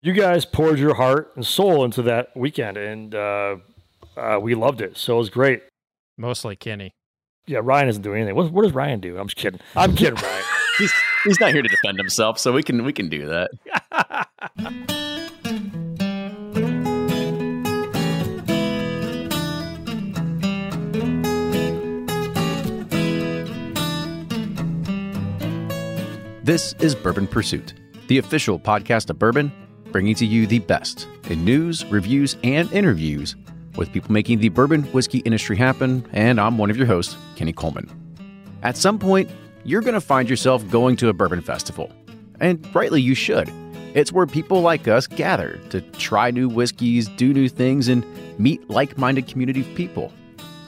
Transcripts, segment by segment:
you guys poured your heart and soul into that weekend, and we loved it. So it was great. Mostly Kenny. Yeah, Ryan isn't doing anything. What does Ryan do? I'm just kidding. I'm kidding, Ryan. He's not here to defend himself, so we can do that. This is Bourbon Pursuit, the official podcast of bourbon, bringing to you the best in news, reviews, and interviews with people making the bourbon whiskey industry happen, and I'm one of your hosts, Kenny Coleman. At some point, you're going to find yourself going to a bourbon festival, and rightly you should. It's where people like us gather to try new whiskeys, do new things, and meet like-minded community of people.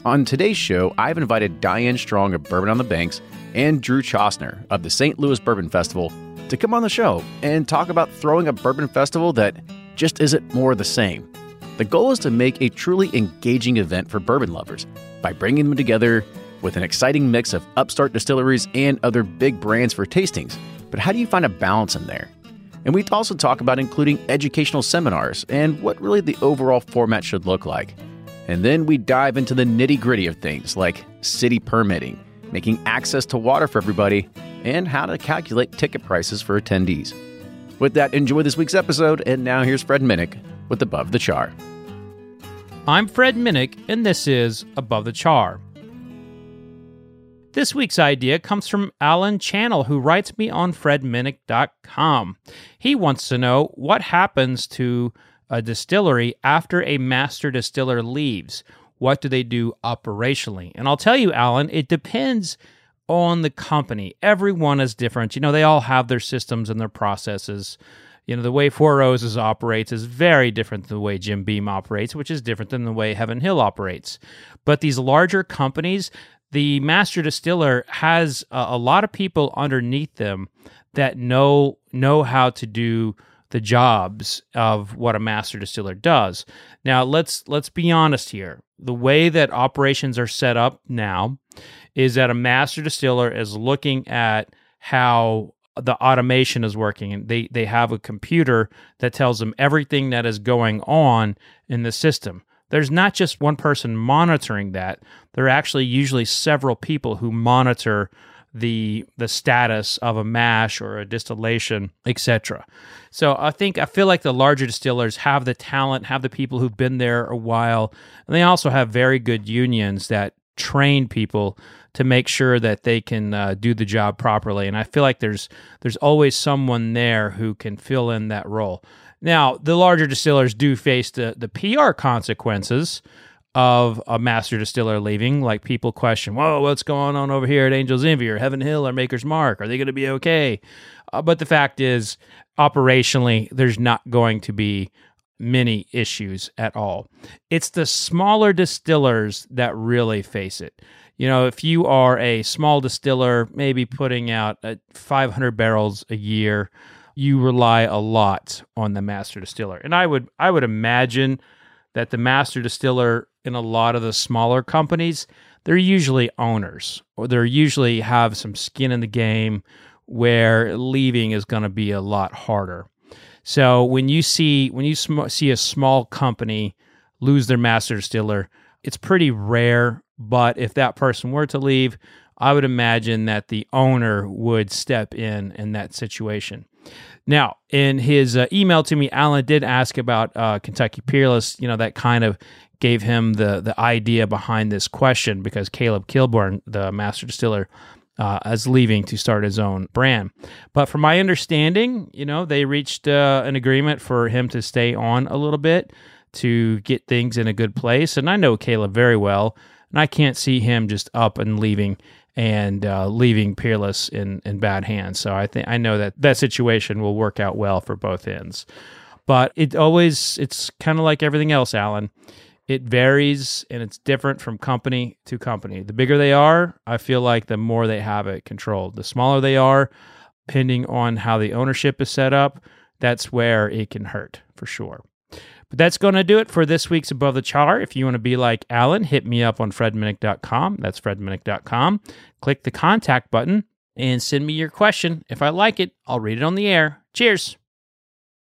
On today's show, I've invited Diane Strong of Bourbon on the Banks and Drew Chostner of the St. Louis Bourbon Festival to come on the show and talk about throwing a bourbon festival that just isn't more the same. The goal is to make a truly engaging event for bourbon lovers by bringing them together with an exciting mix of upstart distilleries and other big brands for tastings. But how do you find a balance in there? And we also talk about including educational seminars and what really the overall format should look like. And then we dive into the nitty-gritty of things like city permitting, making access to water for everybody, and how to calculate ticket prices for attendees. With that, enjoy this week's episode, and now here's Fred Minnick with Above the Char. I'm Fred Minnick, and this is Above the Char. This week's idea comes from Alan Channel, who writes me on fredminnick.com. He wants to know what happens to a distillery after a master distiller leaves. What do they do operationally? And I'll tell you, Alan, it depends on the company. Everyone is different. You know, they all have their systems and their processes. You know, the way Four Roses operates is very different than the way Jim Beam operates, which is different than the way Heaven Hill operates. But these larger companies, the master distiller has a lot of people underneath them that know how to do the jobs of what a master distiller does. Now, let's be honest here. The way that operations are set up now is that a master distiller is looking at how the automation is working, and they have a computer that tells them everything that is going on in the system. There's not just one person monitoring that. There are actually usually several people who monitor the status of a mash or a distillation, etc. So I feel like the larger distillers have the talent, have the people who've been there a while, and they also have very good unions that train people to make sure that they can do the job properly. And I feel like there's always someone there who can fill in that role. Now, the larger distillers do face the PR consequences of a master distiller leaving. Like, people question, whoa, what's going on over here at Angel's Envy or Heaven Hill or Maker's Mark? Are they going to be okay? But the fact is, operationally, there's not going to be many issues at all. It's the smaller distillers that really face it. You know, if you are a small distiller, maybe putting out 500 barrels a year, you rely a lot on the master distiller. And I would imagine that the master distiller in a lot of the smaller companies, they're usually owners, or they're usually have some skin in the game where leaving is going to be a lot harder. So when you see a small company lose their master distiller, it's pretty rare, but if that person were to leave, I would imagine that the owner would step in that situation. Now, in his email to me, Alan did ask about Kentucky Peerless. You know, that kind of gave him the idea behind this question, because Caleb Kilburn, the master distiller, is leaving to start his own brand. But from my understanding, you know, they reached an agreement for him to stay on a little bit to get things in a good place. And I know Caleb very well, and I can't see him just up and leaving and leaving Peerless in bad hands. So I know that situation will work out well for both ends. But it's kind of like everything else, Alan. It varies, and it's different from company to company. The bigger they are, I feel like the more they have it controlled. The smaller they are, depending on how the ownership is set up, that's where it can hurt for sure. But that's going to do it for this week's Above the Char. If you want to be like Alan, hit me up on fredminnick.com. That's fredminnick.com. Click the contact button and send me your question. If I like it, I'll read it on the air. Cheers.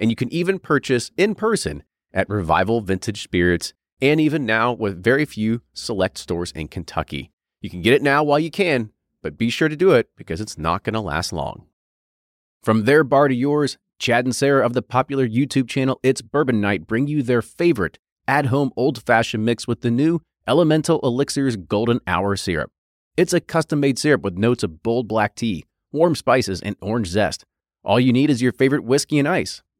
and you can even purchase in person at Revival Vintage Spirits, and even now with very few select stores in Kentucky. You can get it now while you can, but be sure to do it because it's not going to last long. From their bar to yours, Chad and Sarah of the popular YouTube channel It's Bourbon Night bring you their favorite at-home old-fashioned mix with the new Elemental Elixir's Golden Hour Syrup. It's a custom-made syrup with notes of bold black tea, warm spices, and orange zest. All you need is your favorite whiskey and ice.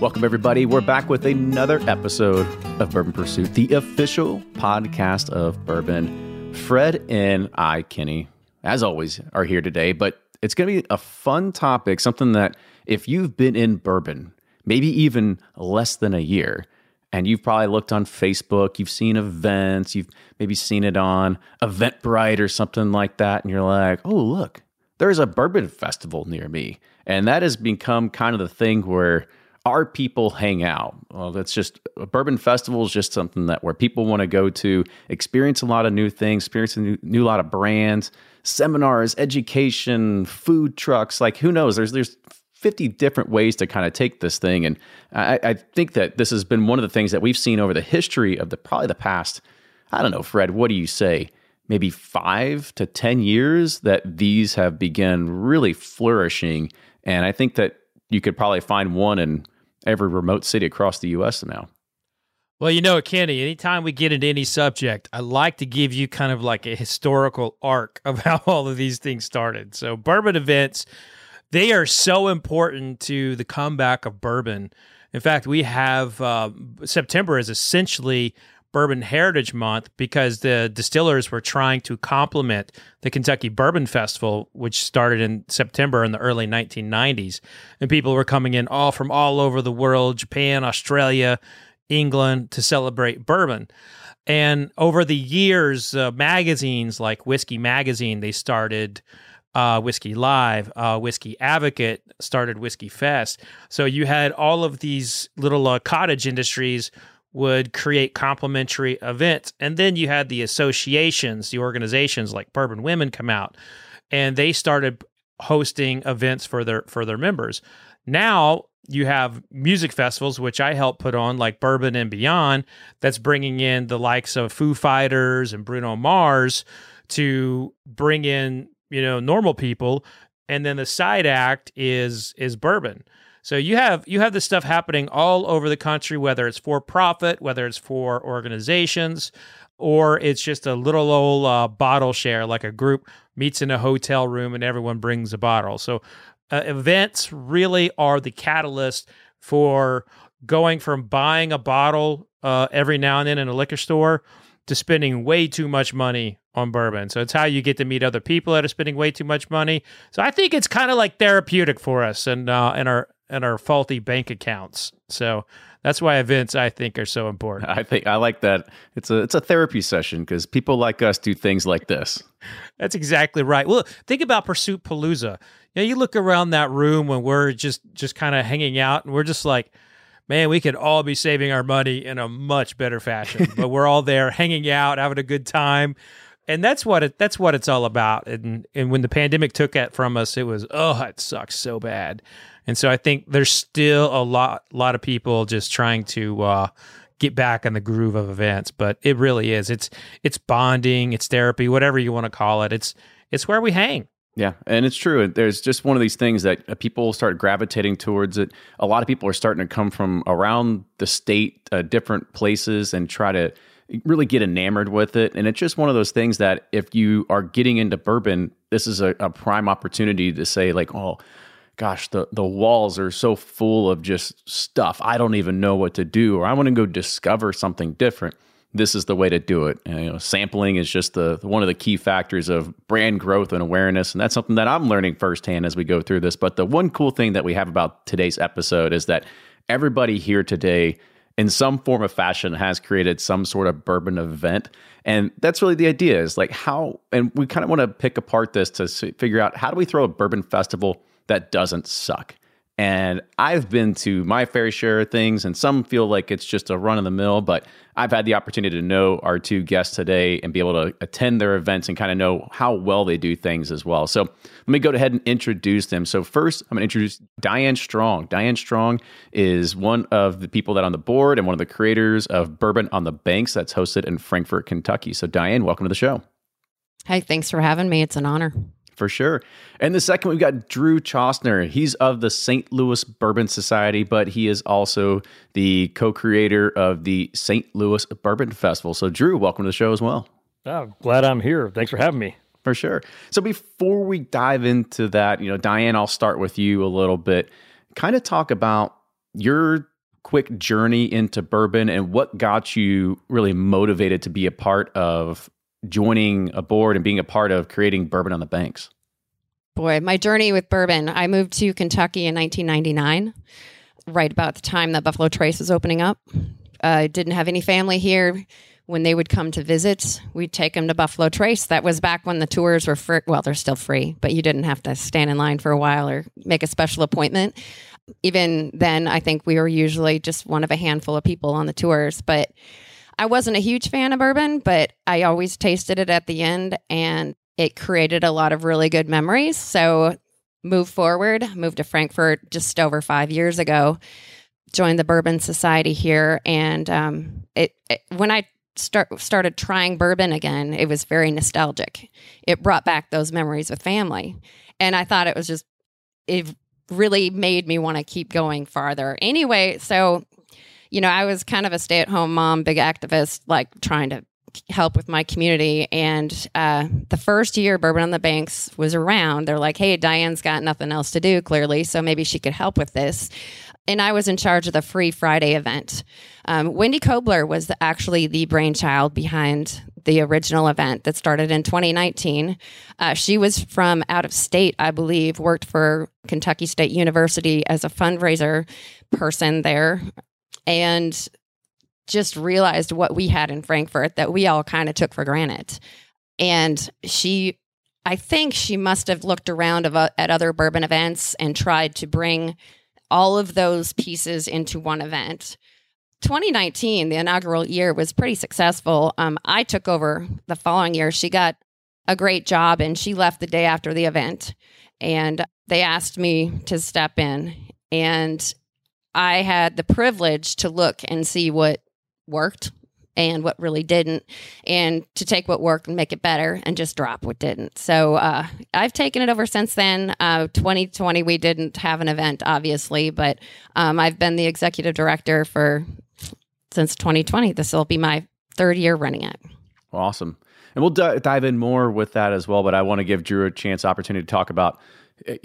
Welcome, everybody. We're back with another episode of Bourbon Pursuit, the official podcast of bourbon. Fred and I, Kenny, as always, are here today, but it's going to be a fun topic, something that if you've been in bourbon, maybe even less than a year, and you've probably looked on Facebook, you've seen events, you've maybe seen it on Eventbrite or something like that, and you're like, oh, look, there's a bourbon festival near me. And that has become kind of the thing where our people hang out. Well, that's just, a bourbon festival is just something that where people want to go to, experience a lot of new things, experience a new lot of brands, seminars, education, food trucks, like who knows, there's 50 different ways to kind of take this thing. And I think that this has been one of the things that we've seen over the history of the past, I don't know, Fred, what do you say? Maybe 5 to 10 years that these have begun really flourishing. And I think that you could probably find one in every remote city across the U.S. now. Well, you know, Kenny, anytime we get into any subject, I like to give you kind of like a historical arc of how all of these things started. So bourbon events, they are so important to the comeback of bourbon. In fact, we have September is essentially Bourbon Heritage Month because the distillers were trying to complement the Kentucky Bourbon Festival, which started in September in the early 1990s. And people were coming in all from all over the world, Japan, Australia, England, to celebrate bourbon. And over the years, magazines like Whiskey Magazine, they started Whiskey Live, Whiskey Advocate started Whiskey Fest. So you had all of these little cottage industries would create complimentary events. And then you had the associations, the organizations like Bourbon Women come out, and they started hosting events for their members. Now you have music festivals, which I help put on, like Bourbon and Beyond, that's bringing in the likes of Foo Fighters and Bruno Mars to bring in, you know, normal people, and then the side act is bourbon. So you have this stuff happening all over the country, whether it's for profit, whether it's for organizations, or it's just a little old bottle share, like a group meets in a hotel room and everyone brings a bottle. So events really are the catalyst for going from buying a bottle every now and then in a liquor store to spending way too much money on bourbon. So it's how you get to meet other people that are spending way too much money. So I think it's kind of like therapeutic for us and our faulty bank accounts. So that's why events, I think, are so important. I think I like that. It's a therapy session because people like us do things like this. That's exactly right. Well, think about Pursuitpalooza. You know, you look around that room when we're just kind of hanging out and we're just like, man, we could all be saving our money in a much better fashion. But we're all there hanging out, having a good time. And that's what it's all about. And when the pandemic took that from us, it was, oh, it sucks so bad. And so I think there's still a lot of people just trying to get back in the groove of events. But it really is. It's bonding, it's therapy, whatever you want to call it. It's where we hang. Yeah, and it's true. There's just one of these things that people start gravitating towards it. A lot of people are starting to come from around the state, different places, and try to really get enamored with it. And it's just one of those things that if you are getting into bourbon, this is a prime opportunity to say like, oh, gosh, the walls are so full of just stuff. I don't even know what to do, or I want to go discover something different. This is the way to do it. And, sampling is just one of the key factors of brand growth and awareness. And that's something that I'm learning firsthand as we go through this. But the one cool thing that we have about today's episode is that everybody here today, in some form or fashion, has created some sort of bourbon event. And that's really the idea, is like how, and we kind of want to pick apart this to figure out, how do we throw a bourbon festival that doesn't suck? And I've been to my fair share of things, and some feel like it's just a run-of-the-mill, but I've had the opportunity to know our two guests today and be able to attend their events and kind of know how well they do things as well. So let me go ahead and introduce them. So first, I'm going to introduce Diane Strong. Diane Strong is one of the people that on the board and one of the creators of Bourbon on the Banks, that's hosted in Frankfort, Kentucky. So Diane, welcome to the show. Hey, thanks for having me. It's an honor. For sure. And the second, we've got Drew Chostner. He's of the St. Louis Bourbon Society, but he is also the co-creator of the St. Louis Bourbon Festival. So Drew, welcome to the show as well. Oh, glad I'm here. Thanks for having me. For sure. So before we dive into that, Diane, I'll start with you a little bit. Kind of talk about your quick journey into bourbon and what got you really motivated to be a part of joining a board and being a part of creating Bourbon on the Banks? Boy, my journey with bourbon. I moved to Kentucky in 1999, right about the time that Buffalo Trace was opening up. I didn't have any family here. When they would come to visit, we'd take them to Buffalo Trace. That was back when the tours were free. Well, they're still free, but you didn't have to stand in line for a while or make a special appointment. Even then, I think we were usually just one of a handful of people on the tours, but I wasn't a huge fan of bourbon, but I always tasted it at the end, and it created a lot of really good memories. So moved to Frankfort just over 5 years ago, joined the Bourbon Society here. And when I started trying bourbon again, it was very nostalgic. It brought back those memories with family. And I thought it really made me want to keep going farther. Anyway, so I was kind of a stay-at-home mom, big activist, like trying to help with my community. And the first year Bourbon on the Banks was around, they're like, hey, Diane's got nothing else to do, clearly, so maybe she could help with this. And I was in charge of the Free Friday event. Wendy Kobler was actually the brainchild behind the original event that started in 2019. She was from out of state, I believe, worked for Kentucky State University as a fundraiser person there, and just realized what we had in Frankfort that we all kind of took for granted. And I think she must have looked around at other bourbon events and tried to bring all of those pieces into one event. 2019, the inaugural year, was pretty successful. I took over the following year. She got a great job, and she left the day after the event. And they asked me to step in, and I had the privilege to look and see what worked and what really didn't, and to take what worked and make it better and just drop what didn't. So I've taken it over since then. 2020, we didn't have an event, obviously, but I've been the executive director since 2020. This will be my third year running it. Awesome. And we'll dive in more with that as well, but I want to give Drew a chance, opportunity to talk about.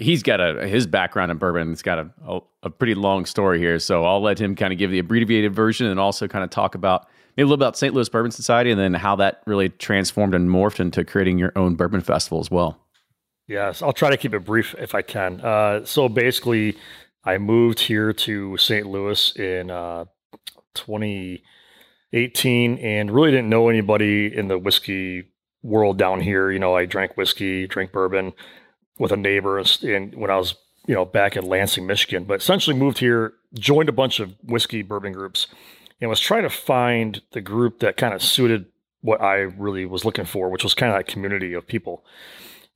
He's got his background in bourbon. It's got a pretty long story here, so I'll let him kind of give the abbreviated version and also kind of talk about maybe a little about St. Louis Bourbon Society and then how that really transformed and morphed into creating your own bourbon festival as well. Yes, I'll try to keep it brief if I can. So basically, I moved here to St. Louis in 2018 and really didn't know anybody in the whiskey world down here. I drank whiskey, drank bourbon with a neighbor, and when I was you know, back in Lansing, Michigan, but essentially moved here, joined a bunch of whiskey bourbon groups, and was trying to find the group that kind of suited what I really was looking for, which was kind of a community of people.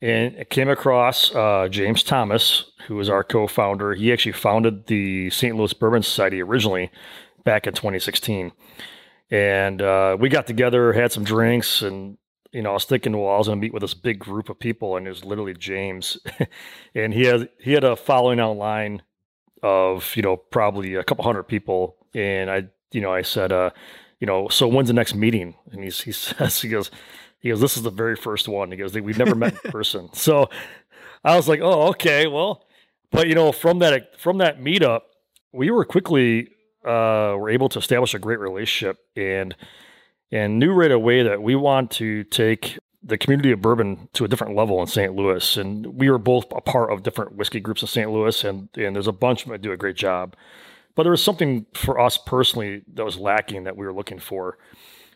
And I came across James Thomas, who is our co-founder. He actually founded the St. Louis Bourbon Society originally back in 2016. And we got together, had some drinks, and, you know, I was thinking, well, I was going to meet with this big group of people, and it was literally James. And he had a following online of, you know, probably a couple hundred people. And I said, you know, so when's the next meeting? And he goes, this is the very first one. He goes, we've never met in person. So I was like, oh, okay, well, but you know, from that meetup, we were able to establish a great relationship and knew right away that we want to take the community of bourbon to a different level in St. Louis. And we were both a part of different whiskey groups in St. Louis, and there's a bunch of them that do a great job. But there was something for us personally that was lacking that we were looking for.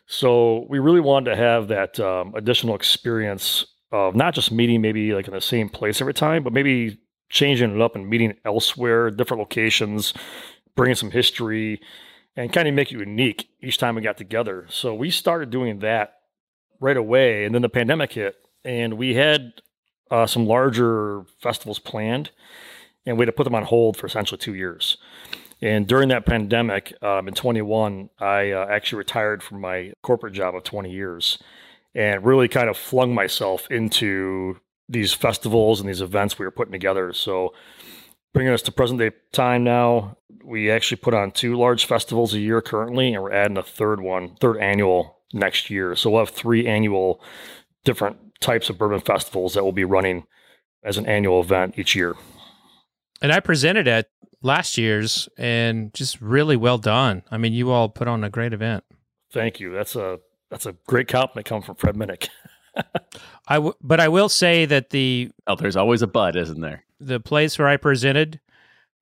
So we really wanted to have that additional experience of not just meeting maybe like in the same place every time, but maybe changing it up and meeting elsewhere, different locations, bringing some history, and kind of make it unique each time we got together. So we started doing that right away, and then the pandemic hit, and we had some larger festivals planned, and we had to put them on hold for essentially 2 years. And during that pandemic, in 21, I actually retired from my corporate job of 20 years and really kind of flung myself into these festivals and these events we were putting together. So bringing us to present day time now, we actually put on 2 large festivals a year currently, and we're adding a third annual next year. So we'll have 3 annual different types of bourbon festivals that will be running as an annual event each year. And I presented at last year's, and just really well done. I mean, you all put on a great event. Thank you. That's a great compliment coming from Fred Minnick. But I will say that there's always a but, isn't there? The place where I presented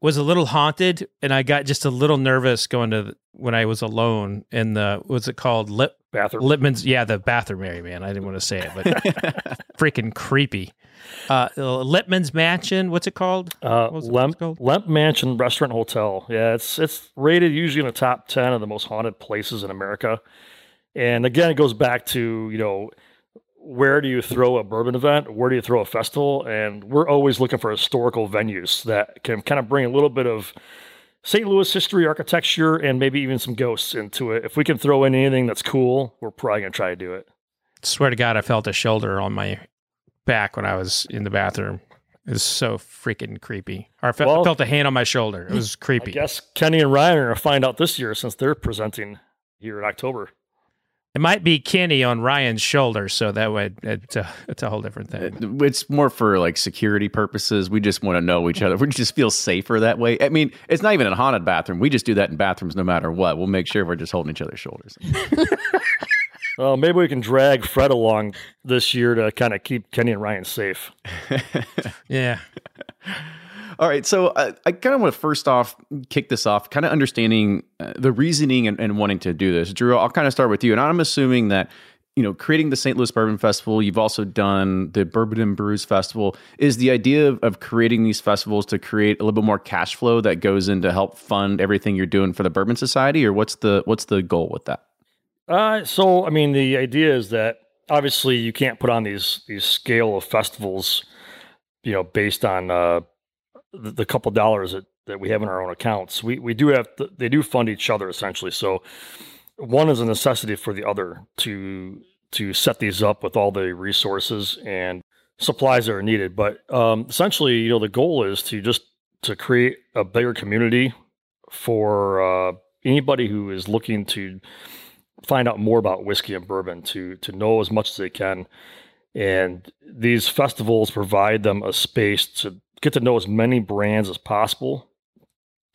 was a little haunted, and I got just a little nervous going to when I was alone in the, what's it called? Bathroom. Lippman's. Yeah, the bathroom area, man. I didn't want to say it, but freaking creepy. Lippman's Mansion, what's it called? Lemp Mansion Restaurant Hotel. Yeah, it's rated usually in the top 10 of the most haunted places in America. And again, it goes back to, you know, where do you throw a bourbon event? Where do you throw a festival? And we're always looking for historical venues that can kind of bring a little bit of St. Louis history, architecture, and maybe even some ghosts into it. If we can throw in anything that's cool, we're probably going to try to do it. I swear to God, I felt a shoulder on my back when I was in the bathroom. It was so freaking creepy. I felt a hand on my shoulder. It was creepy. I guess Kenny and Ryan are going to find out this year since they're presenting here in October. It might be Kenny on Ryan's shoulder, so that way it's a whole different thing. It's more for like security purposes. We just want to know each other. We just feel safer that way. I mean, it's not even a haunted bathroom. We just do that in bathrooms no matter what. We'll make sure we're just holding each other's shoulders. Well, maybe we can drag Fred along this year to kind of keep Kenny and Ryan safe. Yeah. All right, so I kind of want to kick this off, kind of understanding the reasoning and wanting to do this. Drew, I'll kind of start with you, and I'm assuming that, you know, creating the St. Louis Bourbon Festival, you've also done the Bourbon and Brews Festival. Is the idea of creating these festivals to create a little bit more cash flow that goes in to help fund everything you're doing for the Bourbon Society, or what's the goal with that? So, I mean, the idea is that obviously you can't put on these scale of festivals, you know, based on the couple dollars that we have in our own accounts. We do have, they do fund each other essentially. So one is a necessity for the other to set these up with all the resources and supplies that are needed. But essentially, you know, the goal is to create a bigger community for anybody who is looking to find out more about whiskey and bourbon, to know as much as they can. And these festivals provide them a space to get to know as many brands as possible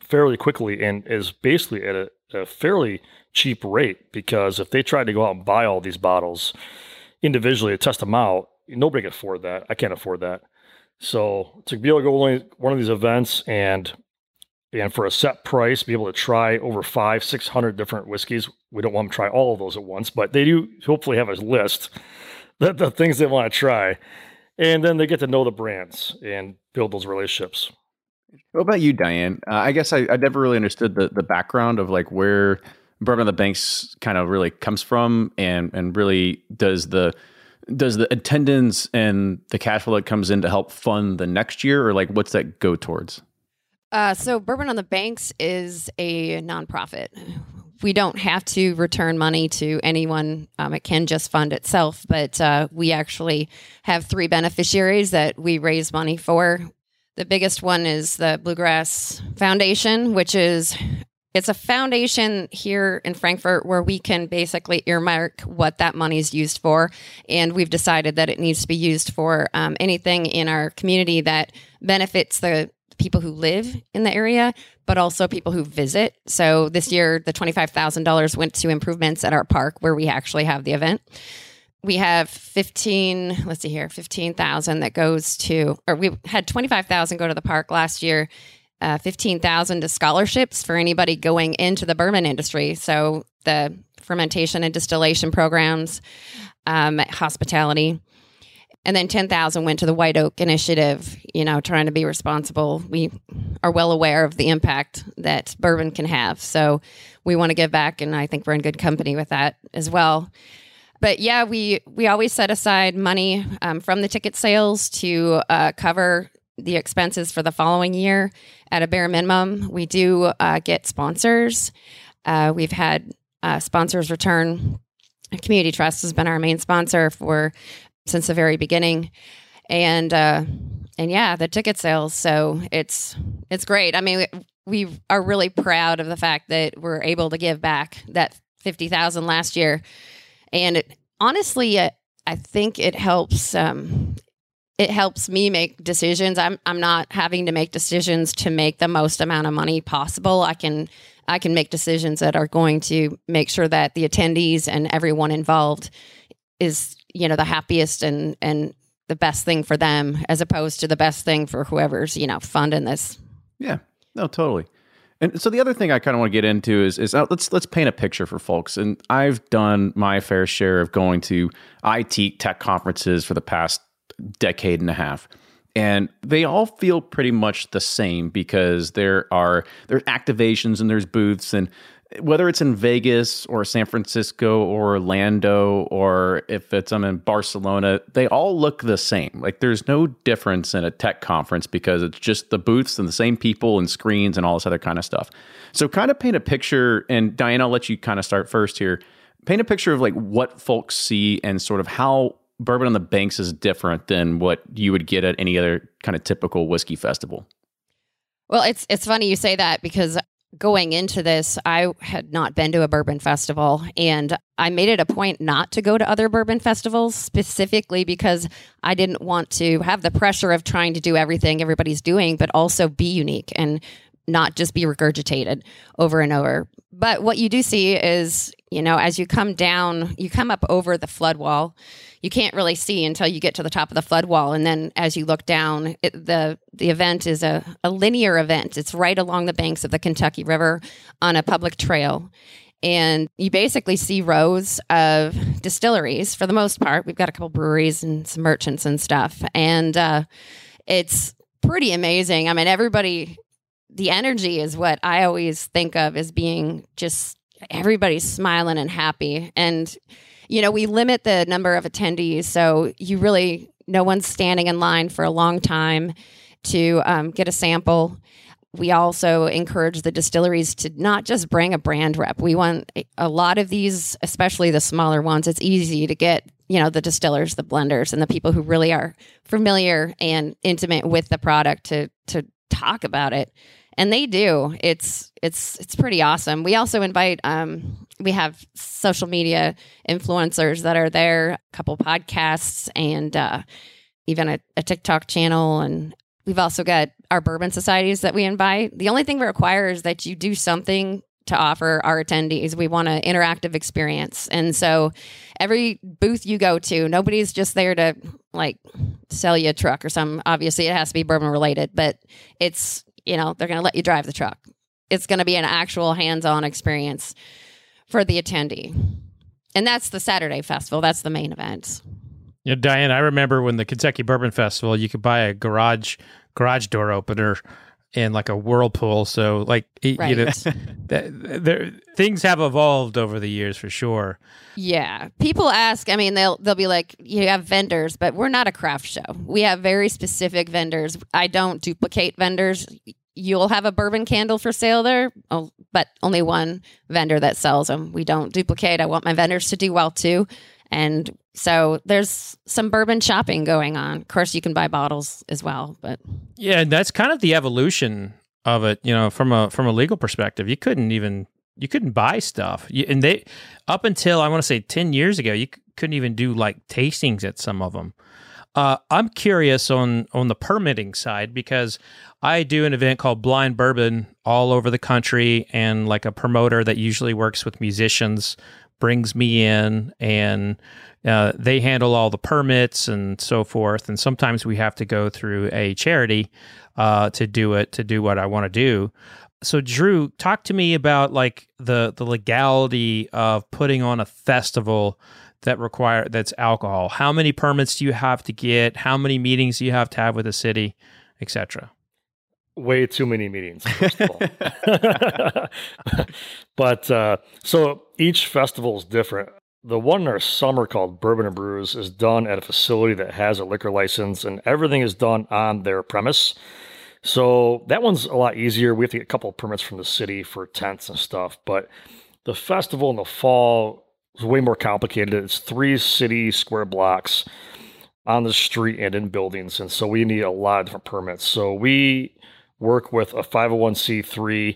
fairly quickly, and is basically at a fairly cheap rate, because if they tried to go out and buy all these bottles individually to test them out, nobody can afford that. I can't afford that. So to be able to go to one of these events and for a set price, be able to try over 500-600 different whiskeys. We don't want them to try all of those at once, but they do hopefully have a list that the things they want to try. And then they get to know the brands and build those relationships. What about you, Diane? I guess I never really understood the background of like where Bourbon on the Banks kind of really comes from, and really does the attendance and the cash flow that comes in to help fund the next year, or like what's that go towards? So Bourbon on the Banks is a nonprofit. We don't have to return money to anyone. It can just fund itself, but we actually have three beneficiaries that we raise money for. The biggest one is the Bluegrass Foundation, which is, it's a foundation here in Frankfurt where we can basically earmark what that money is used for. And we've decided that it needs to be used for anything in our community that benefits the people who live in the area, but also people who visit. So this year, the $25,000 went to improvements at our park where we actually have the event. We have 15,000 that goes to, or we had 25,000 go to the park last year, 15,000 to scholarships for anybody going into the bourbon industry. So the fermentation and distillation programs, hospitality. And then 10,000 went to the White Oak Initiative, you know, trying to be responsible. We are well aware of the impact that bourbon can have. So we want to give back, and I think we're in good company with that as well. But yeah, we always set aside money from the ticket sales to cover the expenses for the following year at a bare minimum. We do get sponsors. We've had sponsors return. Community Trust has been our main sponsor for since the very beginning, and yeah, the ticket sales. So it's great. I mean, we are really proud of the fact that we're able to give back that $50,000 last year, and it, honestly, I think it helps. It helps me make decisions. I'm not having to make decisions to make the most amount of money possible. I can make decisions that are going to make sure that the attendees and everyone involved is, you know, the happiest and the best thing for them, as opposed to the best thing for whoever's, you know, funding this. Yeah, no, totally. And so the other thing I kind of want to get into is let's paint a picture for folks. And I've done my fair share of going to IT tech conferences for the past decade and a half, and they all feel pretty much the same because there's activations and there's booths, and whether it's in Vegas or San Francisco or Orlando, or if it's I'm in Barcelona, they all look the same. Like there's no difference in a tech conference because it's just the booths and the same people and screens and all this other kind of stuff. So kind of paint a picture, and Diane, I'll let you kind of start first here. Paint a picture of like what folks see and sort of how Bourbon on the Banks is different than what you would get at any other kind of typical whiskey festival. Well, it's funny you say that because going into this, I had not been to a bourbon festival, and I made it a point not to go to other bourbon festivals specifically because I didn't want to have the pressure of trying to do everything everybody's doing, but also be unique and not just be regurgitated over and over. But what you do see is, you know, as you come down, you come up over the flood wall. You can't really see until you get to the top of the flood wall. And then as you look down, the event is a linear event. It's right along the banks of the Kentucky River on a public trail. And you basically see rows of distilleries for the most part. We've got a couple breweries and some merchants and stuff. And it's pretty amazing. I mean, everybody, the energy is what I always think of as being just everybody's smiling and happy. And you know, we limit the number of attendees, so you really, no one's standing in line for a long time to get a sample. We also encourage the distilleries to not just bring a brand rep. We want a lot of these, especially the smaller ones, it's easy to get, you know, the distillers, the blenders, and the people who really are familiar and intimate with the product to talk about it. And they do. It's pretty awesome. We also invite, we have social media influencers that are there, a couple podcasts, and even a TikTok channel. And we've also got our bourbon societies that we invite. The only thing we require is that you do something to offer our attendees. We want an interactive experience. And so every booth you go to, nobody's just there to like sell you a truck or something. Obviously, it has to be bourbon related, but it's, you know, they're going to let you drive the truck. It's going to be an actual hands-on experience for the attendee. And that's the Saturday festival. That's the main event. Yeah, Diane, I remember when the Kentucky Bourbon Festival, you could buy a garage door opener in like a whirlpool. So like, right. You know, things have evolved over the years for sure. Yeah. People ask, I mean, they'll be like, you have vendors, but we're not a craft show. We have very specific vendors. I don't duplicate vendors. You'll have a bourbon candle for sale there, but only one vendor that sells them. We don't duplicate. I want my vendors to do well too. And so there's some bourbon shopping going on. Of course, you can buy bottles as well, but yeah, and that's kind of the evolution of it. You know, from a legal perspective, you couldn't buy stuff, and they up until I want to say 10 years ago, you couldn't even do like tastings at some of them. I'm curious on the permitting side, because I do an event called Blind Bourbon all over the country, and like a promoter that usually works with musicians brings me in, and they handle all the permits and so forth. And sometimes we have to go through a charity to do what I want to do. So Drew, talk to me about like the legality of putting on a festival that's alcohol. How many permits do you have to get? How many meetings do you have to have with the city, et cetera? Way too many meetings, first of all. But so each festival is different. The one in our summer called Bourbon and Brews is done at a facility that has a liquor license, and everything is done on their premise. So that one's a lot easier. We have to get a couple of permits from the city for tents and stuff. But the festival in the fall is way more complicated. It's 3 city square blocks on the street and in buildings. And so we need a lot of different permits. So we work with a 501c3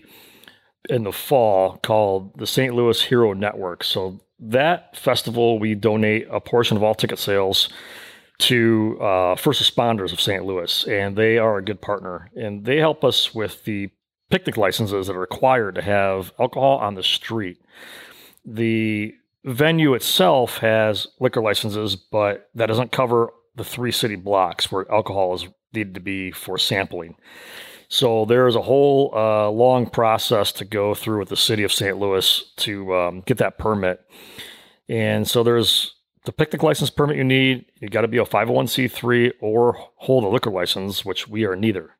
in the fall called the St. Louis Hero Network. So that festival, we donate a portion of all ticket sales to first responders of St. Louis, and they are a good partner. And they help us with the picnic licenses that are required to have alcohol on the street. The venue itself has liquor licenses, but that doesn't cover the 3 city blocks where alcohol is needed to be for sampling. So there is a whole long process to go through with the city of St. Louis to get that permit. And so there's the picnic license permit you need. You got to be a 501c3 or hold a liquor license, which we are neither.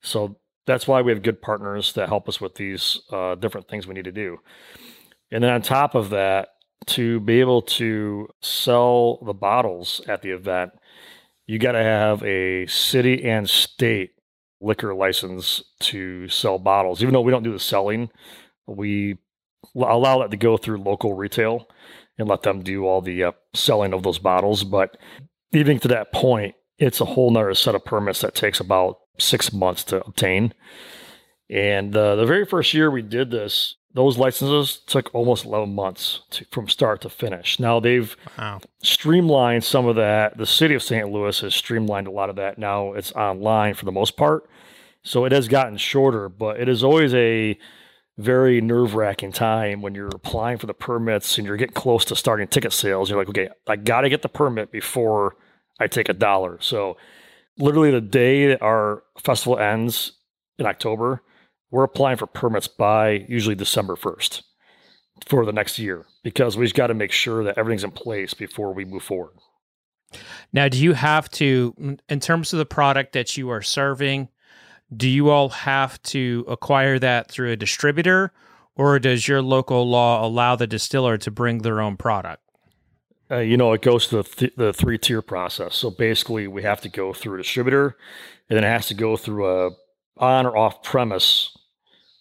So that's why we have good partners that help us with these different things we need to do. And then on top of that, to be able to sell the bottles at the event, you got to have a city and state liquor license to sell bottles. Even though we don't do the selling, we allow that to go through local retail and let them do all the selling of those bottles. But even to that point, it's a whole nother set of permits that takes about 6 months to obtain. And the very first year we did this, those licenses took almost 11 months from start to finish. Now they've streamlined some of that. The city of St. Louis has streamlined a lot of that. Now it's online for the most part. So it has gotten shorter, but it is always a very nerve-wracking time when you're applying for the permits and you're getting close to starting ticket sales. You're like, okay, I got to get the permit before I take $1. So literally the day that our festival ends in October, we're applying for permits by usually December 1st for the next year, because we've got to make sure that everything's in place before we move forward. Now, do you have to, in terms of the product that you are serving, do you all have to acquire that through a distributor, or does your local law allow the distiller to bring their own product? You know, it goes to the 3-tier process. So basically we have to go through a distributor, and then it has to go through a on or off premise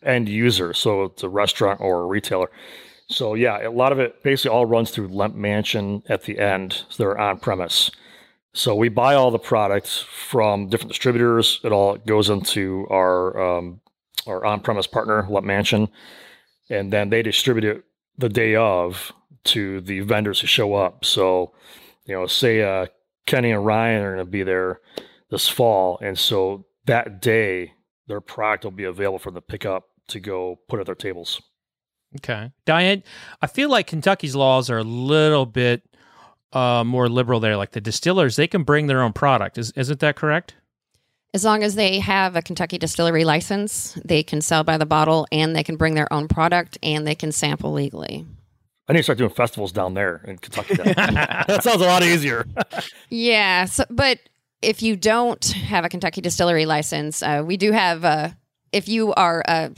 end user, so it's a restaurant or a retailer. So yeah, a lot of it basically all runs through Lemp Mansion at the end. So they're on premise. So we buy all the products from different distributors. It all goes into our on-premise partner, Lemp Mansion, and then they distribute it the day of to the vendors who show up. So, you know, say Kenny and Ryan are going to be there this fall, and so that day their product will be available for the pickup to go put at their tables. Okay. Diane, I feel like Kentucky's laws are a little bit more liberal there. Like the distillers, they can bring their own product. Isn't that correct? As long as they have a Kentucky distillery license, they can sell by the bottle, and they can bring their own product, and they can sample legally. I need to start doing festivals down there in Kentucky. That sounds a lot easier. Yeah. So, but if you don't have a Kentucky distillery license, we do have if you are a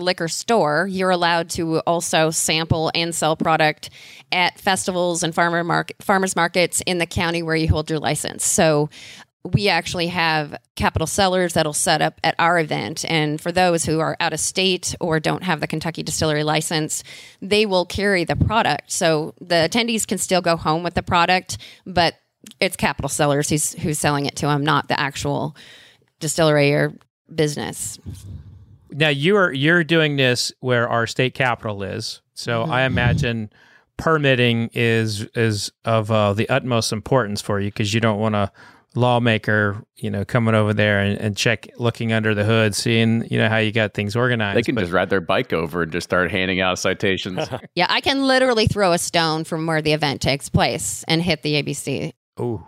liquor store, you're allowed to also sample and sell product at festivals and farmers markets in the county where you hold your license. So we actually have capital sellers that'll set up at our event. And for those who are out of state or don't have the Kentucky distillery license, they will carry the product. So the attendees can still go home with the product, but it's capital sellers who's selling it to them, not the actual distillery or business. Now, you're doing this where our state capital is, so I imagine permitting is of the utmost importance for you, because you don't want a lawmaker, coming over there and looking under the hood, seeing, how you got things organized. They can just ride their bike over and just start handing out citations. Yeah, I can literally throw a stone from where the event takes place and hit the ABC. Ooh.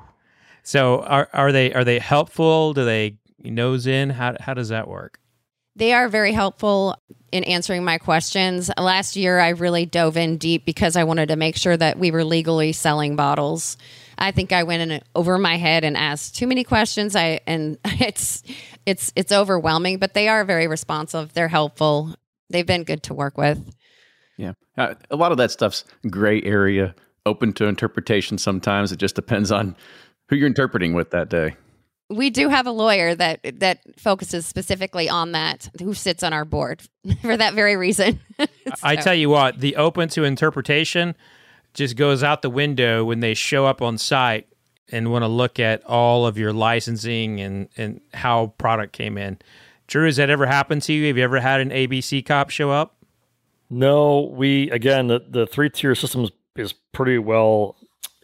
So are they helpful? Do they nose in? How does that work? They are very helpful in answering my questions. Last year, I really dove in deep because I wanted to make sure that we were legally selling bottles. I think I went in over my head and asked too many questions. It's overwhelming, but they are very responsive. They're helpful. They've been good to work with. Yeah. A lot of that stuff's gray area, open to interpretation sometimes. It just depends on who you're interpreting with that day. We do have a lawyer that focuses specifically on that, who sits on our board for that very reason. So. I tell you what, the open to interpretation just goes out the window when they show up on site and want to look at all of your licensing and how product came in. Drew, has that ever happened to you? Have you ever had an ABC cop show up? No, the three-tier system is pretty well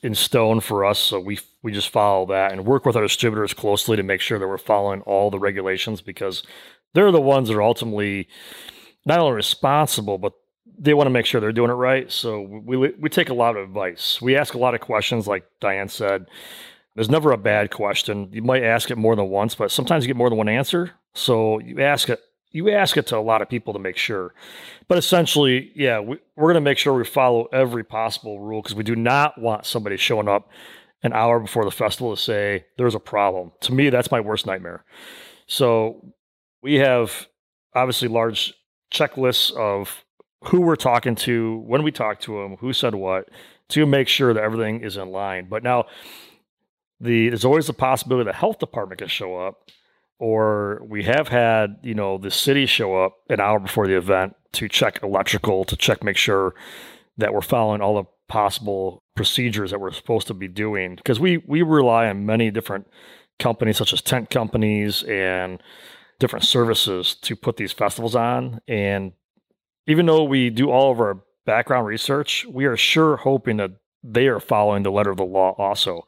in stone for us, so we just follow that and work with our distributors closely to make sure that we're following all the regulations, because they're the ones that are ultimately not only responsible, but they want to make sure they're doing it right. So we take a lot of advice. We ask a lot of questions, like Diane said. There's never a bad question. You might ask it more than once, but sometimes you get more than one answer. So you ask it to a lot of people to make sure. But essentially, yeah, we're going to make sure we follow every possible rule, because we do not want somebody showing up an hour before the festival to say there's a problem. To me, that's my worst nightmare. So we have obviously large checklists of who we're talking to, when we talk to them, who said what, to make sure that everything is in line. But now there's always the possibility the health department can show up. Or we have had, the city show up an hour before the event to check electrical, make sure that we're following all the possible procedures that we're supposed to be doing. Because we rely on many different companies, such as tent companies and different services, to put these festivals on. And even though we do all of our background research, we are sure hoping that they are following the letter of the law also.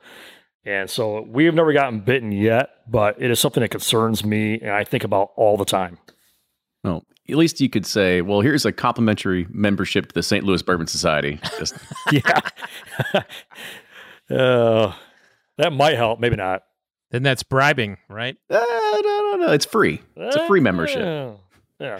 And so we have never gotten bitten yet, but it is something that concerns me and I think about all the time. Well, at least you could say, well, here's a complimentary membership to the St. Louis Bourbon Society. Yeah. That might help. Maybe not. Then that's bribing, right? No. It's free. It's a free membership. Yeah.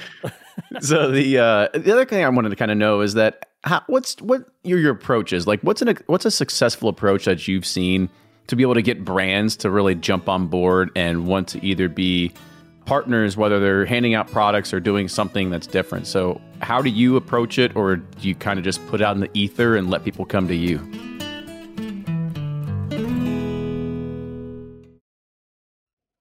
So the other thing I wanted to kind of know is that what your approach is. Like, what's a successful approach that you've seen to be able to get brands to really jump on board and want to either be partners, whether they're handing out products or doing something that's different? So how do you approach it, or do you kind of just put it out in the ether and let people come to you?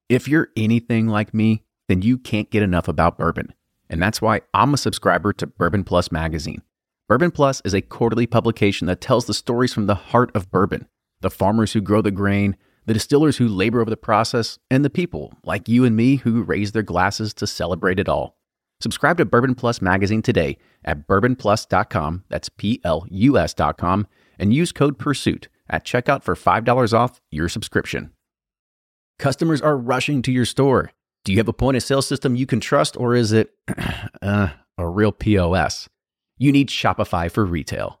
If you're anything like me, then you can't get enough about bourbon. And that's why I'm a subscriber to Bourbon Plus magazine. Bourbon Plus is a quarterly publication that tells the stories from the heart of bourbon. The farmers who grow the grain, the distillers who labor over the process, and the people like you and me who raise their glasses to celebrate it all. Subscribe to Bourbon Plus magazine today at bourbonplus.com, that's PLUS.com, and use code PURSUIT at checkout for $5 off your subscription. Customers are rushing to your store. Do you have a point-of-sale system you can trust, or is it a real POS? You need Shopify for retail.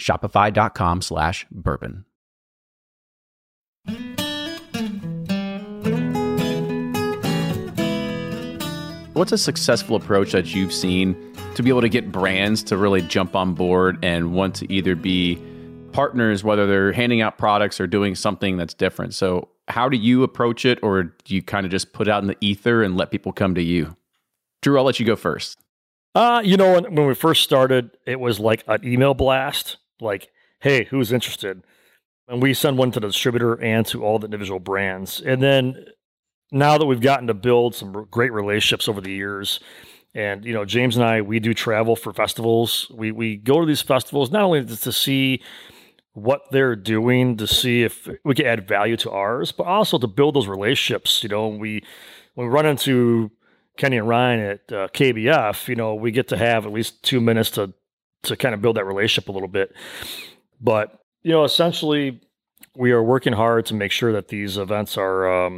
Shopify.com/bourbon. What's a successful approach that you've seen to be able to get brands to really jump on board and want to either be partners, whether they're handing out products or doing something that's different? So how do you approach it, or do you kind of just put out in the ether and let people come to you? Drew, I'll let you go first. When we first started, it was like an email blast, like, hey, who's interested? And we send one to the distributor and to all the individual brands. And then now that we've gotten to build some great relationships over the years, and, James and I, we do travel for festivals. We go to these festivals, not only to see what they're doing, to see if we can add value to ours, but also to build those relationships. When we run into Kenny and Ryan at KBF, we get to have at least 2 minutes to kind of build that relationship a little bit. But, essentially we are working hard to make sure that these events are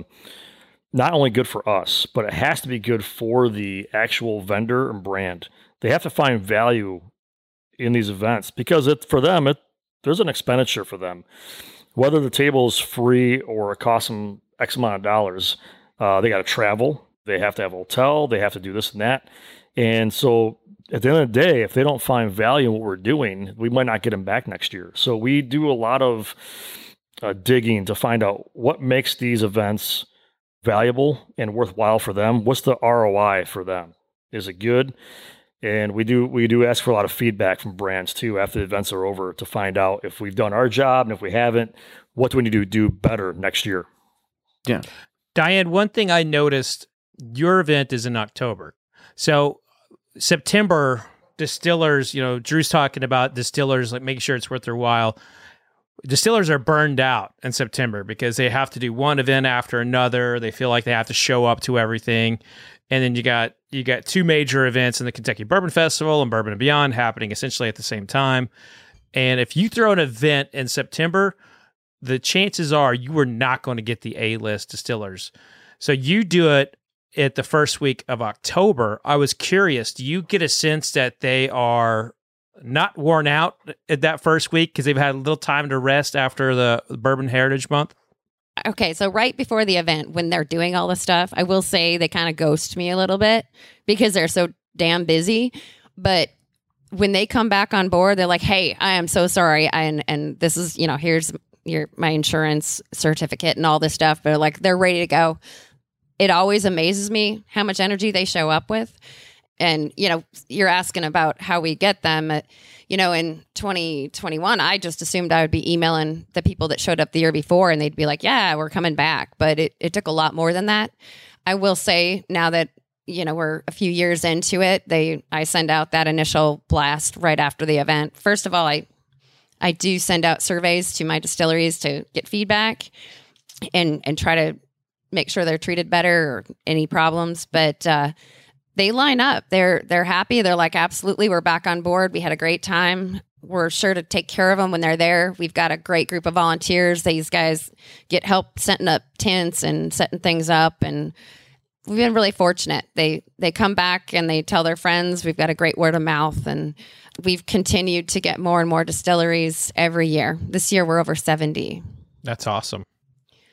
not only good for us, but it has to be good for the actual vendor and brand. They have to find value in these events because there's an expenditure for them. Whether the table is free or it costs them X amount of dollars, they got to travel, they have to have a hotel, they have to do this and that. And so at the end of the day, if they don't find value in what we're doing, we might not get them back next year. So we do a lot of digging to find out what makes these events valuable and worthwhile for them. What's the ROI for them? Is it good? And we do ask for a lot of feedback from brands too after the events are over to find out if we've done our job, and if we haven't, what do we need to do better next year? Yeah. Diane, one thing I noticed, your event is in October. So September, distillers, Drew's talking about distillers, like making sure it's worth their while. Distillers are burned out in September because they have to do one event after another. They feel like they have to show up to everything. And then you got two major events in the Kentucky Bourbon Festival and Bourbon and Beyond happening essentially at the same time. And if you throw an event in September, the chances are you are not going to get the A-list distillers. So you do it at the first week of October. I was curious, do you get a sense that they are not worn out at that first week because they've had a little time to rest after the Bourbon Heritage Month? Okay, so right before the event, when they're doing all this stuff, I will say they kind of ghost me a little bit because they're so damn busy. But when they come back on board, they're like, hey, I am so sorry. And this is, here's my insurance certificate and all this stuff. But like, they're ready to go. It always amazes me how much energy they show up with. And, you're asking about how we get them. In 2021, I just assumed I would be emailing the people that showed up the year before and they'd be like, yeah, we're coming back. But it took a lot more than that. I will say now that, we're a few years into it, I send out that initial blast right after the event. First of all, I do send out surveys to my distilleries to get feedback and try to make sure they're treated better or any problems. But, they line up. They're happy. They're like, absolutely, we're back on board. We had a great time. We're sure to take care of them when they're there. We've got a great group of volunteers. These guys get help setting up tents and setting things up. And we've been really fortunate. They come back and they tell their friends. We've got a great word of mouth. And we've continued to get more and more distilleries every year. This year, we're over 70. That's awesome.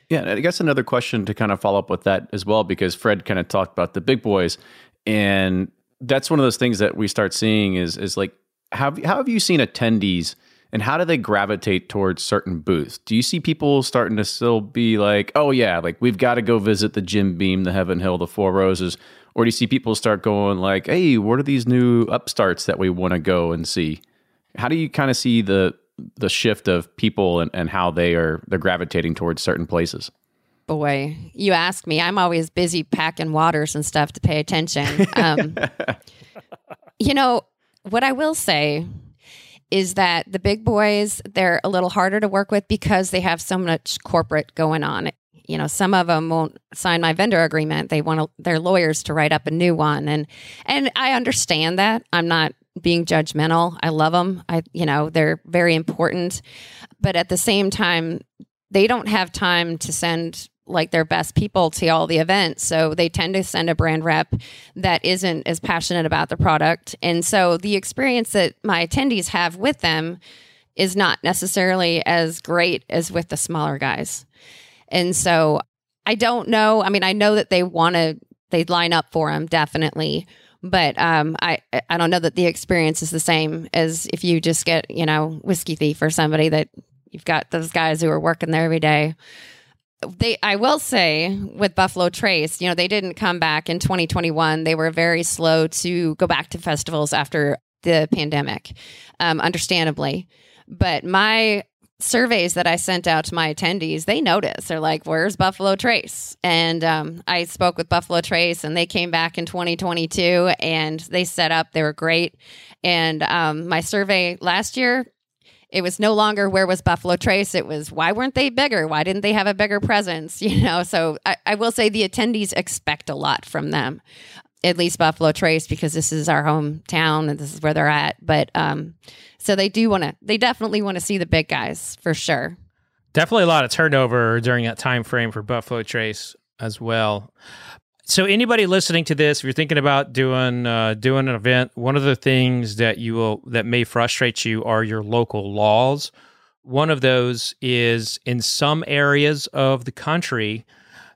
Yeah, I guess another question to kind of follow up with that as well, because Fred kind of talked about the big boys. And that's one of those things that we start seeing is like, how have you seen attendees and how do they gravitate towards certain booths? Do you see people starting to still be like, oh yeah, like we've got to go visit the Jim Beam, the Heaven Hill, the Four Roses? Or do you see people start going like, hey, what are these new upstarts that we want to go and see? How do you kind of see the shift of people and how they're gravitating towards certain places? Boy, you ask me. I'm always busy packing waters and stuff to pay attention. You know, what I will say is that the big boys, they're a little harder to work with because they have so much corporate going on. You know, some of them won't sign my vendor agreement. They want their lawyers to write up a new one. And I understand that. I'm not being judgmental. I love them. You know, they're very important. But at the same time, they don't have time to send like their best people to all the events. So they tend to send a brand rep that isn't as passionate about the product. And so the experience that my attendees have with them is not necessarily as great as with the smaller guys. And so I don't know. I mean, I know that they line up for them definitely, but I don't know that the experience is the same as if you just get, you know, Whiskey Thief or somebody that you've got those guys who are working there every day. I will say with Buffalo Trace, you know, they didn't come back in 2021. They were very slow to go back to festivals after the pandemic, understandably. But my surveys that I sent out to my attendees, they noticed. They're like, where's Buffalo Trace? And I spoke with Buffalo Trace and they came back in 2022 and they set up. They were great. And my survey last year, it was no longer where was Buffalo Trace. It was why weren't they bigger? Why didn't they have a bigger presence? You know, so I will say the attendees expect a lot from them, at least Buffalo Trace, because this is our hometown and this is where they're at. But so they definitely want to see the big guys for sure. Definitely a lot of turnover during that time frame for Buffalo Trace as well. So anybody listening to this, if you're thinking about doing an event, one of the things that may frustrate you are your local laws. One of those is in some areas of the country,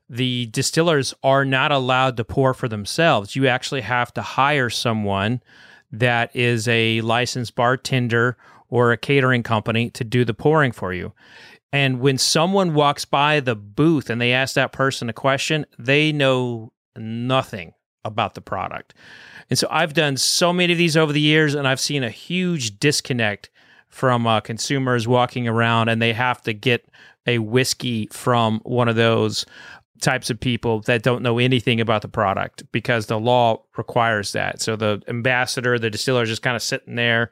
the distillers are not allowed to pour for themselves. You actually have to hire someone that is a licensed bartender or a catering company to do the pouring for you. And when someone walks by the booth and they ask that person a question, they know nothing about the product. And so I've done so many of these over the years, and I've seen a huge disconnect from consumers walking around, and they have to get a whiskey from one of those types of people that don't know anything about the product because the law requires that. So the ambassador, the distiller is just kind of sitting there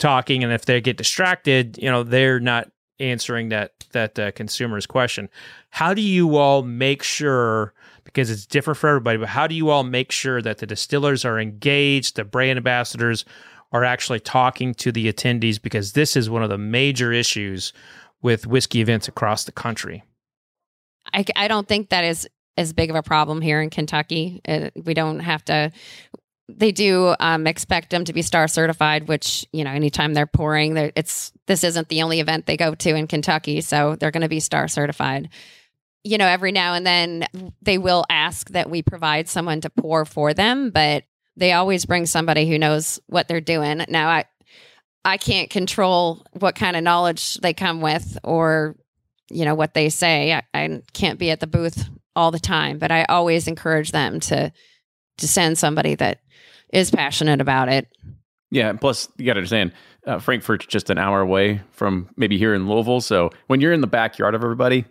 talking, and if they get distracted, you know, they're not answering that consumer's question. How do you all make sure, because it's different for everybody, but how do you all make sure that the distillers are engaged, the brand ambassadors are actually talking to the attendees? Because this is one of the major issues with whiskey events across the country. I don't think that is as big of a problem here in Kentucky. We don't have to... They do expect them to be star certified, which, you know, anytime they're pouring, this isn't the only event they go to in Kentucky, so they're going to be star certified. You know, every now and then they will ask that we provide someone to pour for them, but they always bring somebody who knows what they're doing. Now, I can't control what kind of knowledge they come with or, you know, what they say. I can't be at the booth all the time, but I always encourage them to send somebody that is passionate about it. Yeah, and plus, you got to understand, Frankfort's just an hour away from maybe here in Louisville, so when you're in the backyard of everybody,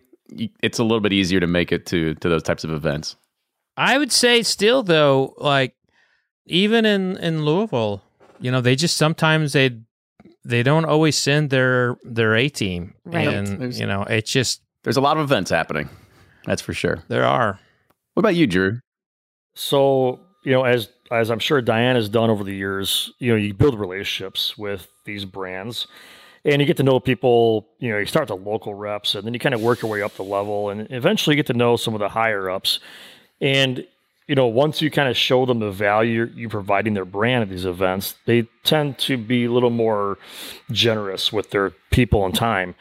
it's a little bit easier to make it to those types of events. I would say still, though, like, even in Louisville, you know, they just sometimes they don't always send their A-team. Right. And, there's, you know, it's just... There's a lot of events happening, that's for sure. There are. What about you, Drew? So, you know, as I'm sure Diane has done over the years, you know, you build relationships with these brands and you get to know people. You know, you start with the local reps and then you kind of work your way up the level and eventually you get to know some of the higher ups. And, you know, once you kind of show them the value you're providing their brand at these events, they tend to be a little more generous with their people and time.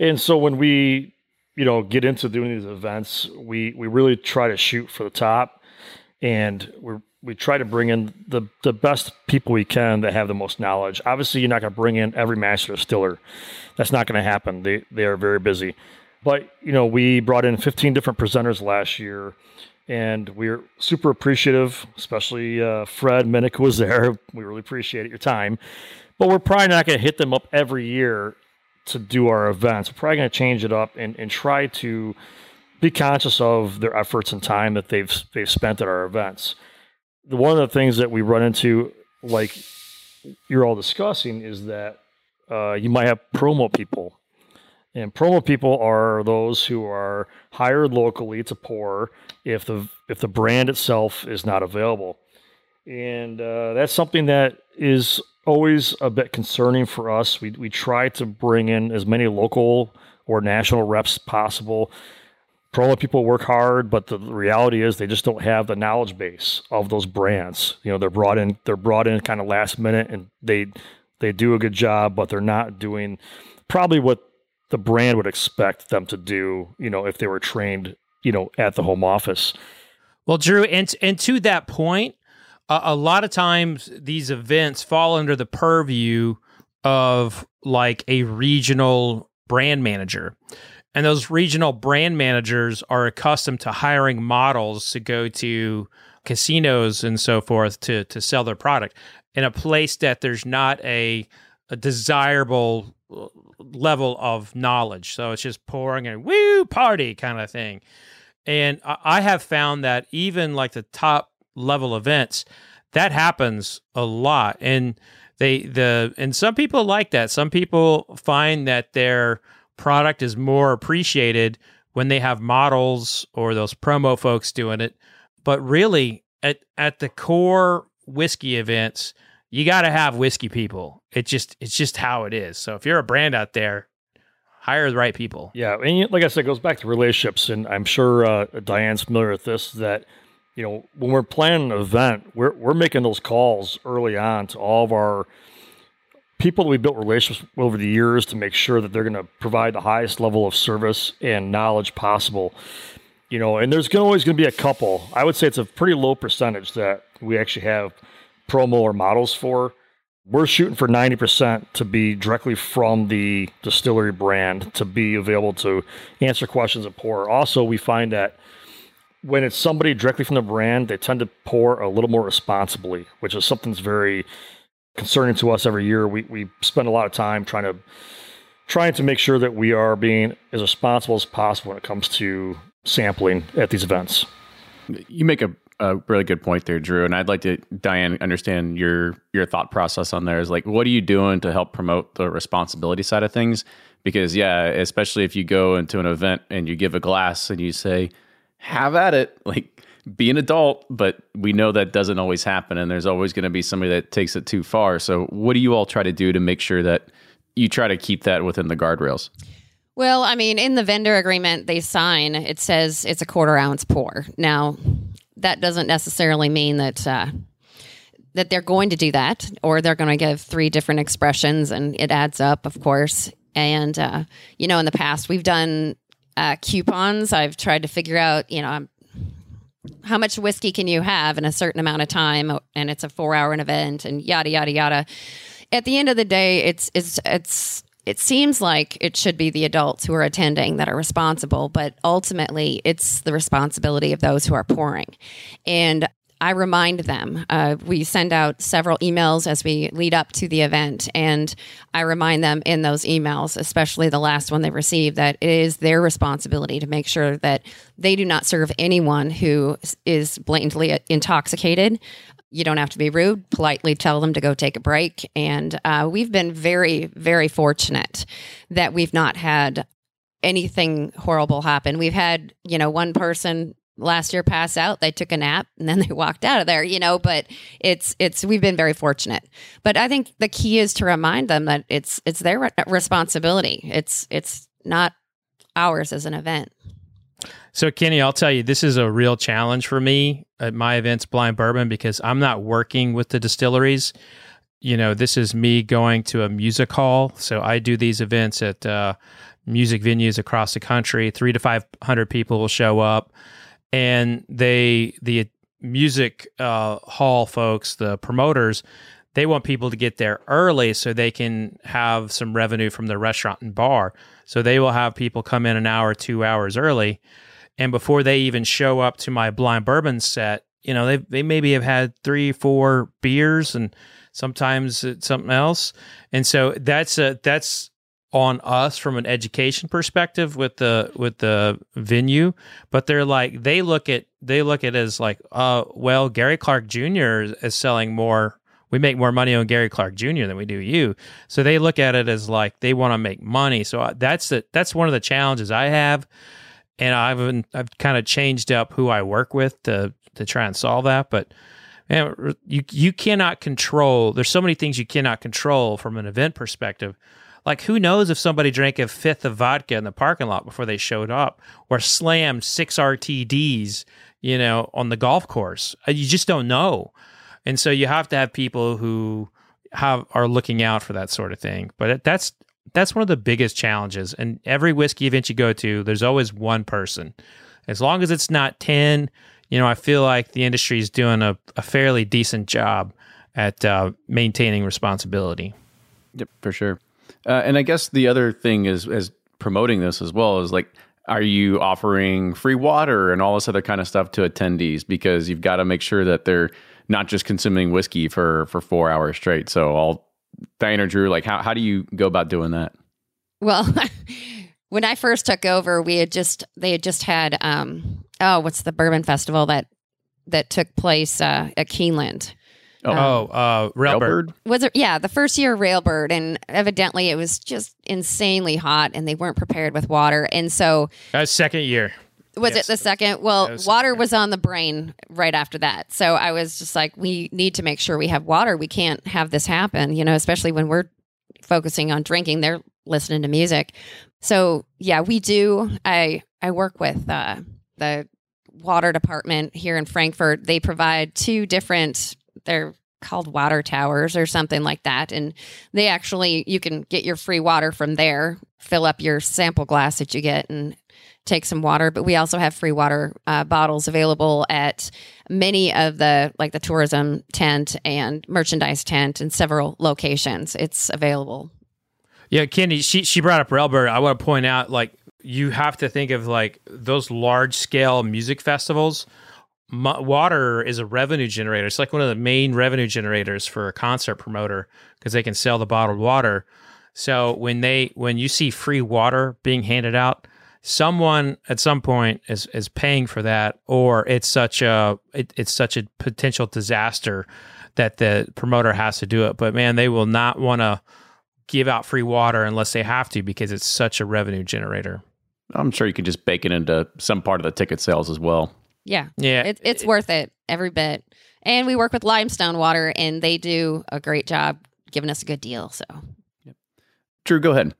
And so when we, you know, get into doing these events, we really try to shoot for the top. And we try to bring in the best people we can that have the most knowledge. Obviously, you're not going to bring in every master distiller. That's not going to happen. They are very busy. But, you know, we brought in 15 different presenters last year, and we're super appreciative, especially Fred Minnick was there. We really appreciate your time. But we're probably not going to hit them up every year to do our events. We're probably going to change it up and try to be conscious of their efforts and time that they've spent at our events. One of the things that we run into, like you're all discussing, is that you might have promo people. And promo people are those who are hired locally to pour if the brand itself is not available. And that's something that is always a bit concerning for us. We try to bring in as many local or national reps as possible. Promo people work hard, but the reality is they just don't have the knowledge base of those brands. You know, they're brought in kind of last minute, and they do a good job, but they're not doing probably what the brand would expect them to do, you know, if they were trained, you know, at the home office. Well, Drew, and to that point, a lot of times these events fall under the purview of like a regional brand manager. And those regional brand managers are accustomed to hiring models to go to casinos and so forth to sell their product in a place that there's not a desirable level of knowledge. So it's just pouring and woo party kind of thing. And I have found that even like the top level events, that happens a lot. And some people like that. Some people find that their product is more appreciated when they have models or those promo folks doing it. But really at the core whiskey events, you got to have whiskey people. It's just how it is. So if you're a brand out there, hire the right people. Yeah, and like I said, it goes back to relationships, and I'm sure Diane's familiar with this, that, you know, when we're planning an event, we're making those calls early on to all of our people that we built relationships with over the years to make sure that they're going to provide the highest level of service and knowledge possible. You know, and there's always going to be a couple. I would say it's a pretty low percentage that we actually have promo or models for. We're shooting for 90% to be directly from the distillery brand, to be available to answer questions and pour. Also, we find that when it's somebody directly from the brand, they tend to pour a little more responsibly, which is something that's very concerning to us every year. We spend a lot of time trying to make sure that we are being as responsible as possible when it comes to sampling at these events. You make a really good point there, Drew. And I'd like to, Diane, understand your thought process on there is like, what are you doing to help promote the responsibility side of things? Because yeah, especially if you go into an event and you give a glass and you say, have at it, like be an adult, but we know that doesn't always happen. And there's always going to be somebody that takes it too far. So what do you all try to do to make sure that you try to keep that within the guardrails? Well, I mean, in the vendor agreement they sign, it says it's a 1/4 ounce pour. Now, that doesn't necessarily mean that that they're going to do that, or they're going to give 3 different expressions, and it adds up, of course. And, you know, in the past, we've done coupons. I've tried to figure out, you know, how much whiskey can you have in a certain amount of time, and it's a 4-hour event, and yada, yada, yada. At the end of the day, it seems like it should be the adults who are attending that are responsible, but ultimately it's the responsibility of those who are pouring. And I remind them, we send out several emails as we lead up to the event. And I remind them in those emails, especially the last one they received, that it is their responsibility to make sure that they do not serve anyone who is blatantly intoxicated. You don't have to be rude. Politely tell them to go take a break. And we've been very, very fortunate that we've not had anything horrible happen. We've had, you know, one person last year pass out. They took a nap and then they walked out of there, you know, but we've been very fortunate. But I think the key is to remind them that it's their responsibility. It's not ours as an event. So, Kenny, I'll tell you, this is a real challenge for me at my events, Blind Bourbon, because I'm not working with the distilleries. You know, this is me going to a music hall. So I do these events at music venues across the country. 300 to 500 people will show up. And the music hall folks, the promoters, they want people to get there early so they can have some revenue from the restaurant and bar. So they will have people come in an hour, 2 hours early. And before they even show up to my Blind Bourbon set, you know, they maybe have had 3, 4 beers, and sometimes it's something else. And so that's on us from an education perspective with the venue, but they're like, they look at it as like, well, Gary Clark Jr. is selling more. We make more money on Gary Clark Jr. than we do you. So they look at it as like they want to make money. So that's one of the challenges I have. And I've kind of changed up who I work with to try and solve that. But man, you cannot control. There's so many things you cannot control from an event perspective. Like, who knows if somebody drank a fifth of vodka in the parking lot before they showed up, or slammed 6 RTDs, you know, on the golf course. You just don't know. And so you have to have people who are looking out for that sort of thing. But that's one of the biggest challenges. And every whiskey event you go to, there's always one person. As long as it's not 10, you know, I feel like the industry is doing a fairly decent job at maintaining responsibility. Yep, for sure. And I guess the other thing is promoting this as well is like, are you offering free water and all this other kind of stuff to attendees? Because you've got to make sure that they're not just consuming whiskey for 4 hours straight. So Diane or Drew, like how do you go about doing that? Well, when I first took over, they had just had, what's the bourbon festival that took place at Keeneland? Railbird. Was it? Yeah, the first year Railbird, and evidently it was just insanely hot, and they weren't prepared with water, and so that was second year. Was it the second? Well, water was on the brain right after that, so I was just like, we need to make sure we have water. We can't have this happen, you know, especially when we're focusing on drinking. They're listening to music, so yeah, we do. I work with the water department here in Frankfurt. They provide two different. They're called water towers or something like that. And they actually, you can get your free water from there, fill up your sample glass that you get and take some water. But we also have free water bottles available at many of the tourism tent and merchandise tent and several locations. It's available. Yeah, Kenny, she brought up Railbird. I want to point out, like, you have to think of like those large scale music festivals. Water is a revenue generator. It's like one of the main revenue generators for a concert promoter because they can sell the bottled water. So when you see free water being handed out, someone at some point is paying for that, or it's such a potential disaster that the promoter has to do it. But man, they will not want to give out free water unless they have to because it's such a revenue generator. I'm sure you could just bake it into some part of the ticket sales as well. Yeah. It's worth it, every bit. And we work with Limestone Water, and they do a great job giving us a good deal. So, yep. Drew, go ahead.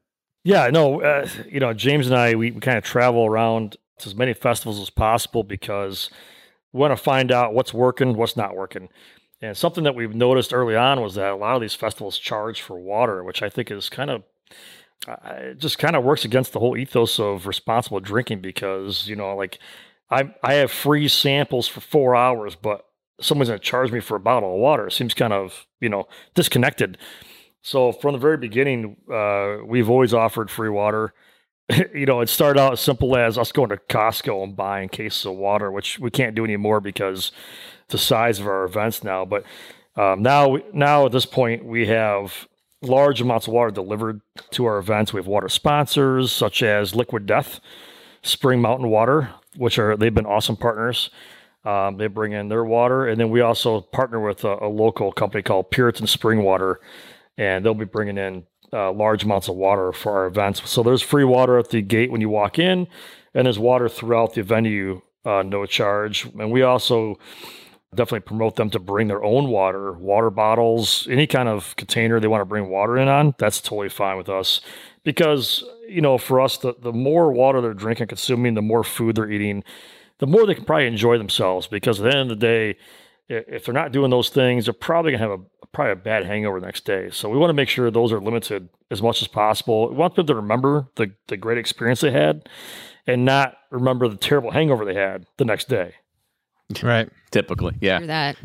Yeah, no, you know, James and I, we kind of travel around to as many festivals as possible because we want to find out what's working, what's not working. And something that we've noticed early on was that a lot of these festivals charge for water, which I think is kind of it just kind of works against the whole ethos of responsible drinking because, you know, like. I have free samples for 4 hours, but someone's going to charge me for a bottle of water. It seems kind of, you know, disconnected. So from the very beginning, we've always offered free water. You know, it started out as simple as us going to Costco and buying cases of water, which we can't do anymore because the size of our events now. But now at this point, we have large amounts of water delivered to our events. We have water sponsors such as Liquid Death, Spring Mountain Water, which they've been awesome partners. They bring in their water, and then we also partner with a local company called Puritan Spring Water, and they'll be bringing in large amounts of water for our events. So there's free water at the gate when you walk in, and there's water throughout the venue, no charge. And we also definitely promote them to bring their own water, water bottles, any kind of container they want to bring water in on. That's totally fine with us because, you know, for us, the more water they're drinking, consuming, the more food they're eating, the more they can probably enjoy themselves because at the end of the day, if they're not doing those things, they're probably going to have a bad hangover the next day. So we want to make sure those are limited as much as possible. We want them to remember the great experience they had and not remember the terrible hangover they had the next day. Right. Typically. Yeah. That.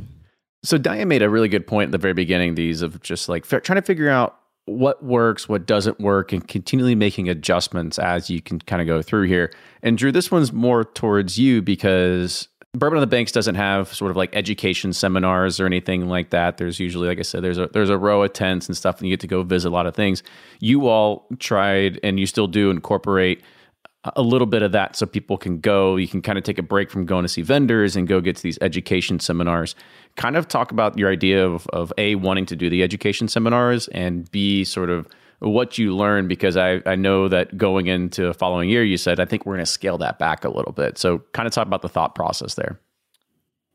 So Diane made a really good point at the very beginning, these of just like trying to figure out what works, what doesn't work, and continually making adjustments as you can kind of go through here. And Drew, this one's more towards you because Bourbon on the Banks doesn't have sort of like education seminars or anything like that. There's usually, like I said, there's a row of tents and stuff, and you get to go visit a lot of things. You all tried, and you still do, incorporate a little bit of that so people can go. You can kind of take a break from going to see vendors and go get to these education seminars. Kind of talk about your idea of A, wanting to do the education seminars, and B, sort of what you learn, because I know that going into the following year, you said, I think we're going to scale that back a little bit. So kind of talk about the thought process there.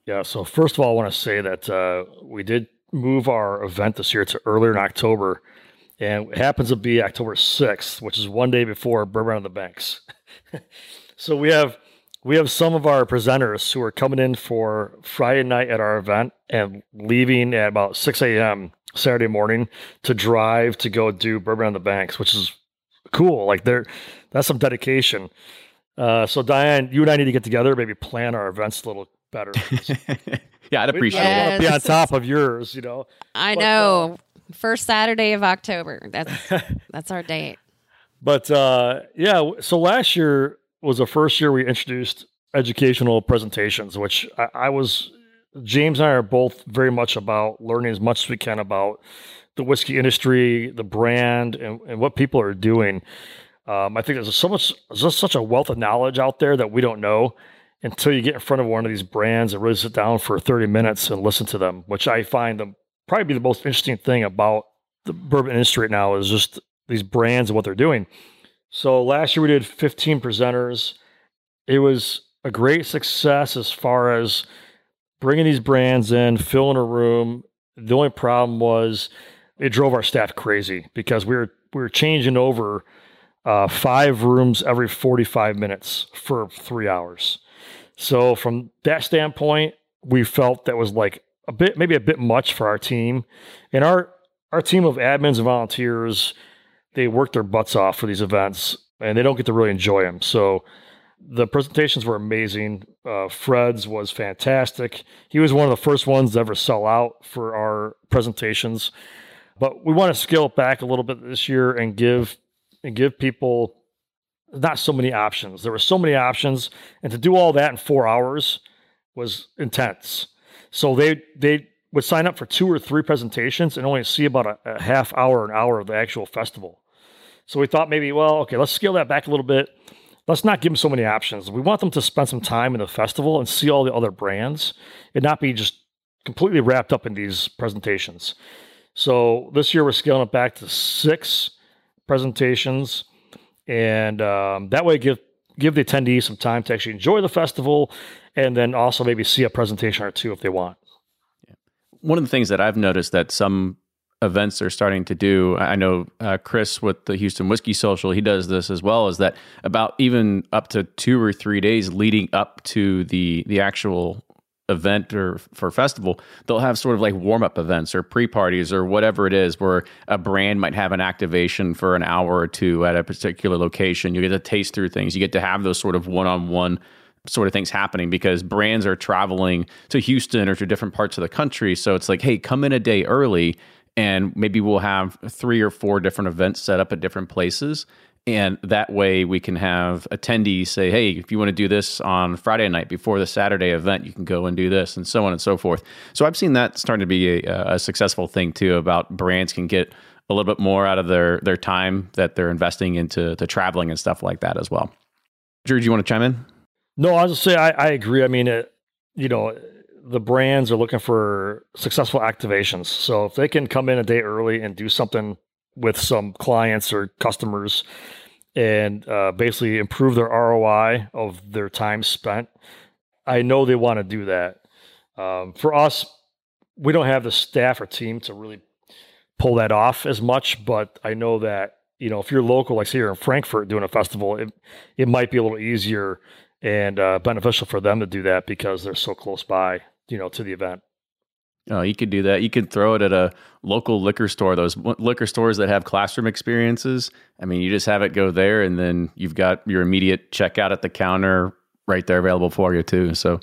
Yeah. So first of all, I want to say that we did move our event this year to earlier in October, and it happens to be October 6th, which is one day before Bourbon on the Banks. So we have some of our presenters who are coming in for Friday night at our event and leaving at about 6 a.m. Saturday morning to drive to go do Bourbon on the Banks, which is cool. Like, that's some dedication. So Diane, you and I need to get together, maybe plan our events a little better. Yeah, I'd appreciate it. I want to be on top of yours, you know. I know. First Saturday of October. That's our date. But yeah, so last year was the first year we introduced educational presentations, which James and I are both very much about learning as much as we can about the whiskey industry, the brand, and what people are doing. I think there's just such a wealth of knowledge out there that we don't know until you get in front of one of these brands and really sit down for 30 minutes and listen to them, which I find probably the most interesting thing about the bourbon industry right now is just these brands and what they're doing. So last year we did 15 presenters. It was a great success as far as bringing these brands in, filling a room. The only problem was it drove our staff crazy because we were changing over 5 rooms every 45 minutes for 3 hours. So from that standpoint, we felt that was like maybe a bit much for our team. And our team of admins and volunteers, they work their butts off for these events and they don't get to really enjoy them. So the presentations were amazing. Fred's was fantastic. He was one of the first ones to ever sell out for our presentations, but we want to scale it back a little bit this year and give people not so many options. There were so many options, and to do all that in 4 hours was intense. So they would sign up for 2 or 3 presentations and only see about a half hour, an hour of the actual festival. So we thought maybe, well, okay, let's scale that back a little bit. Let's not give them so many options. We want them to spend some time in the festival and see all the other brands and not be just completely wrapped up in these presentations. So this year we're scaling it back to 6 presentations. And that way give the attendees some time to actually enjoy the festival and then also maybe see a presentation or 2 if they want. Yeah. One of the things that I've noticed that some events are starting to do, I know Chris with the Houston Whiskey Social, he does this as well, is that about even up to 2 or 3 days leading up to the actual event or for festival, they'll have sort of like warm-up events or pre-parties or whatever it is, where a brand might have an activation for an hour or 2 at a particular location. You get to taste through things. You get to have those sort of one-on-one sort of things happening because brands are traveling to Houston or to different parts of the country. So it's like, hey, come in a day early and maybe we'll have 3 or 4 different events set up at different places. And that way we can have attendees say, hey, if you want to do this on Friday night before the Saturday event, you can go and do this, and so on and so forth. So I've seen that starting to be a successful thing too, about brands can get a little bit more out of their time that they're investing into the traveling and stuff like that as well. Drew, do you want to chime in? No, I'll just say I agree. I mean, the brands are looking for successful activations. So if they can come in a day early and do something with some clients or customers and basically improve their ROI of their time spent, I know they want to do that. For us, we don't have the staff or team to really pull that off as much, but I know that, if you're local, like say you're in Frankfurt doing a festival, it might be a little easier and beneficial for them to do that because they're so close by, to the event. Oh, you could do that. You could throw it at a local liquor store, those liquor stores that have classroom experiences. I mean, you just have it go there, and then you've got your immediate checkout at the counter right there available for you too. So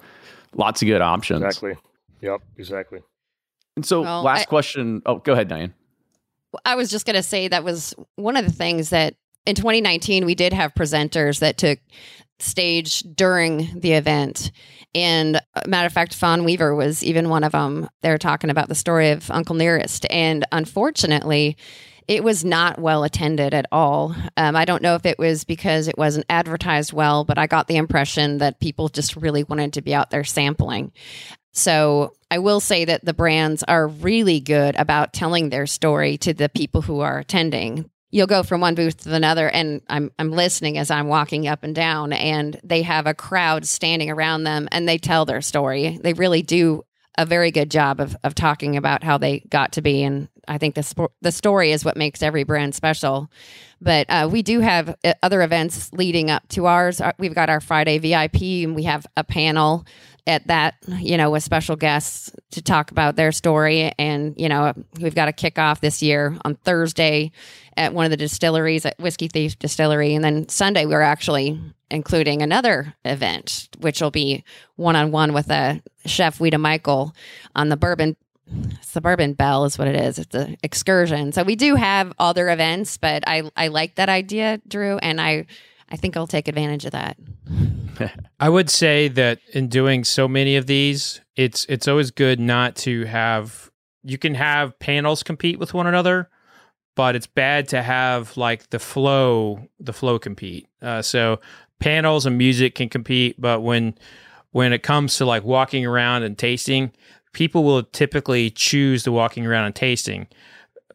lots of good options. Exactly. Yep, exactly. And so question. Oh, go ahead, Diane. I was just going to say that was one of the things that in 2019, we did have presenters that took stage during the event. And matter of fact, Fawn Weaver was even one of them. They were talking about the story of Uncle Nearest. And unfortunately, it was not well attended at all. I don't know if it was because it wasn't advertised well, but I got the impression that people just really wanted to be out there sampling. So I will say that the brands are really good about telling their story to the people who are attending. You'll go from one booth to another, and I'm listening as I'm walking up and down, and they have a crowd standing around them, and they tell their story. They really do a very good job of talking about how they got to be, and I think the story is what makes every brand special. But we do have other events leading up to ours. We've got our Friday VIP, and we have a panel at that, with special guests to talk about their story. And, we've got a kickoff this year on Thursday at one of the distilleries at Whiskey Thief Distillery. And then Sunday, we're actually including another event, which will be one-on-one with a chef, Weta Michael, on the bourbon. It's the Bourbon Bell is what it is. It's an excursion. So we do have other events, but I like that idea, Drew, and I think I'll take advantage of that. I would say that in doing so many of these, it's always good not to have... You can have panels compete with one another, but it's bad to have like the flow compete. So panels and music can compete, but when it comes to like walking around and tasting... People will typically choose the walking around and tasting,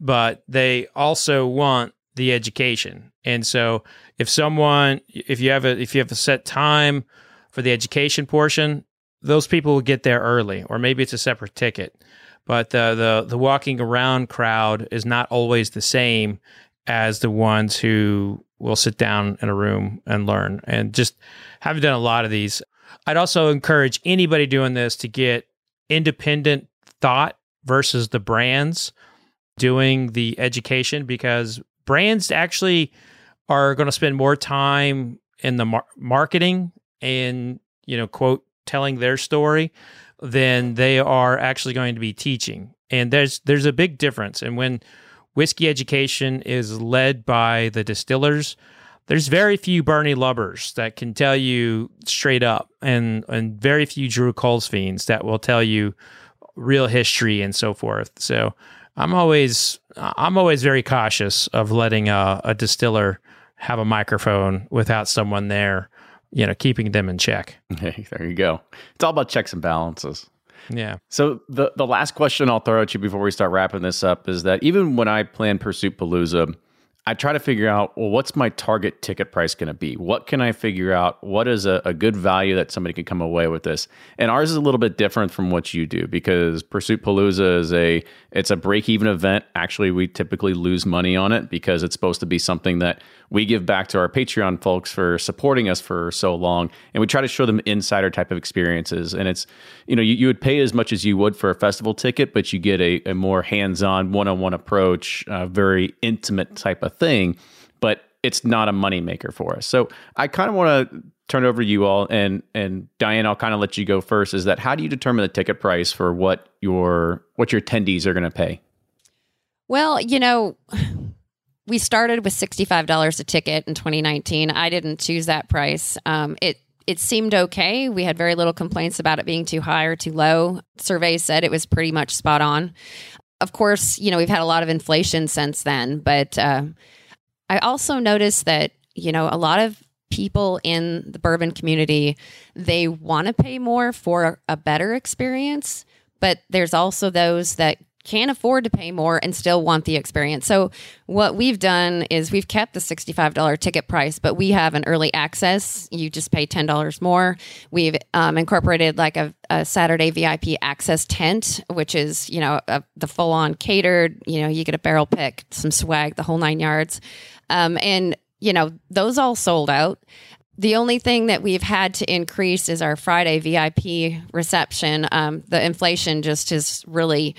but they also want the education. And so if you have a set time for the education portion, those people will get there early, or maybe it's a separate ticket. But the walking around crowd is not always the same as the ones who will sit down in a room and learn. And just having done a lot of these, I'd also encourage anybody doing this to get independent thought versus the brands doing the education, because brands actually are going to spend more time in the marketing and, quote, telling their story than they are actually going to be teaching. And there's a big difference. And when whiskey education is led by the distillers, there's very few Bernie Lubbers that can tell you straight up, and very few Drew Colesfiends that will tell you real history and so forth. So I'm always very cautious of letting a distiller have a microphone without someone there, keeping them in check. Hey, there you go. It's all about checks and balances. Yeah. So the last question I'll throw at you before we start wrapping this up is that even when I plan Pursuitpalooza, I try to figure out, well, what's my target ticket price going to be? What can I figure out? What is a good value that somebody can come away with this? And ours is a little bit different from what you do, because Pursuitpalooza is a break-even event. Actually, we typically lose money on it because it's supposed to be something that we give back to our Patreon folks for supporting us for so long. And we try to show them insider type of experiences. And it's, you would pay as much as you would for a festival ticket, but you get a more hands-on, one-on-one approach, a very intimate type of thing, but it's not a moneymaker for us. So I kind of want to turn it over to you all, and Diane, I'll kind of let you go first. Is that, how do you determine the ticket price for what your attendees are going to pay? Well, we started with $65 a ticket in 2019. I didn't choose that price. It seemed okay. We had very little complaints about it being too high or too low. Surveys said it was pretty much spot on. Of course, we've had a lot of inflation since then, but I also noticed that, a lot of people in the bourbon community, they want to pay more for a better experience, but there's also those that can't afford to pay more and still want the experience. So what we've done is we've kept the $65 ticket price, but we have an early access. You just pay $10 more. We've incorporated like a Saturday VIP access tent, which is, the full-on catered, you get a barrel pick, some swag, the whole 9 yards. And, those all sold out. The only thing that we've had to increase is our Friday VIP reception. The inflation just is really...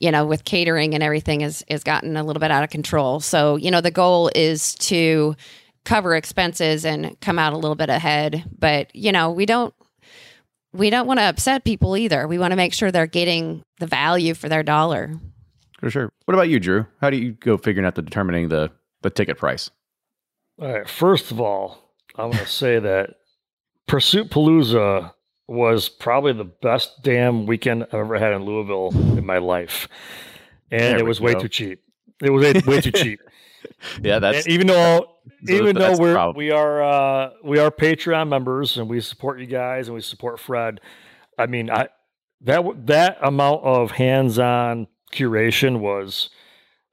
with catering and everything has gotten a little bit out of control. So, the goal is to cover expenses and come out a little bit ahead. But, we don't want to upset people either. We want to make sure they're getting the value for their dollar. For sure. What about you, Drew? How do you go figuring out determining the ticket price? All right. First of all, I'm going to say that Pursuitpalooza was probably the best damn weekend I've ever had in Louisville in my life. And it was way too cheap. It was way too cheap. Yeah, that's, and even though we are Patreon members and we support you guys and we support Fred. I mean, that amount of hands-on curation was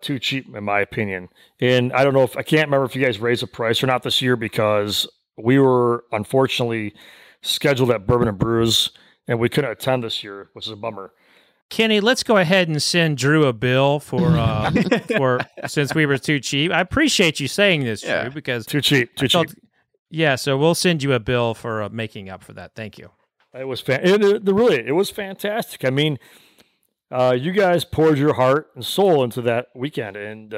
too cheap in my opinion. And I don't know if, I can't remember if you guys raised a price or not this year, because we were unfortunately scheduled at Bourbon and Brews and we couldn't attend this year, which is a bummer. Kenny, let's go ahead and send Drew a bill for since we were too cheap. I appreciate you saying this, Drew, because too cheap. Yeah, so we'll send you a bill for making up for that. Thank you. It was it was fantastic. I mean, you guys poured your heart and soul into that weekend, and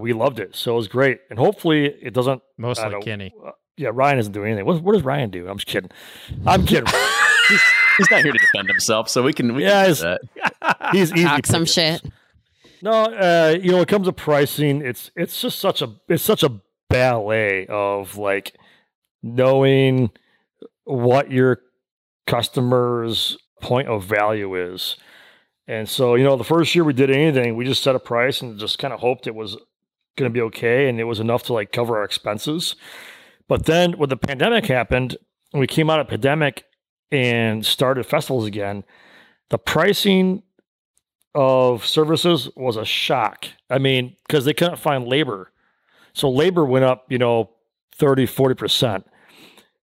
we loved it. So it was great, and hopefully it doesn't. Mostly Kenny. Yeah, Ryan isn't doing anything. What does Ryan do? I'm just kidding. He's not here to defend himself, so we can do that. He's easy. Talk some shit. No, you know, when it comes to pricing, it's just such a ballet of like knowing what your customer's point of value is. And so, you know, the first year we did anything, we just set a price and just kind of hoped it was going to be okay and it was enough to like cover our expenses. But then when the pandemic happened, we came out of pandemic and started festivals again, the pricing of services was a shock. I mean, because they couldn't find labor. So labor went up, you know, 30, 40%.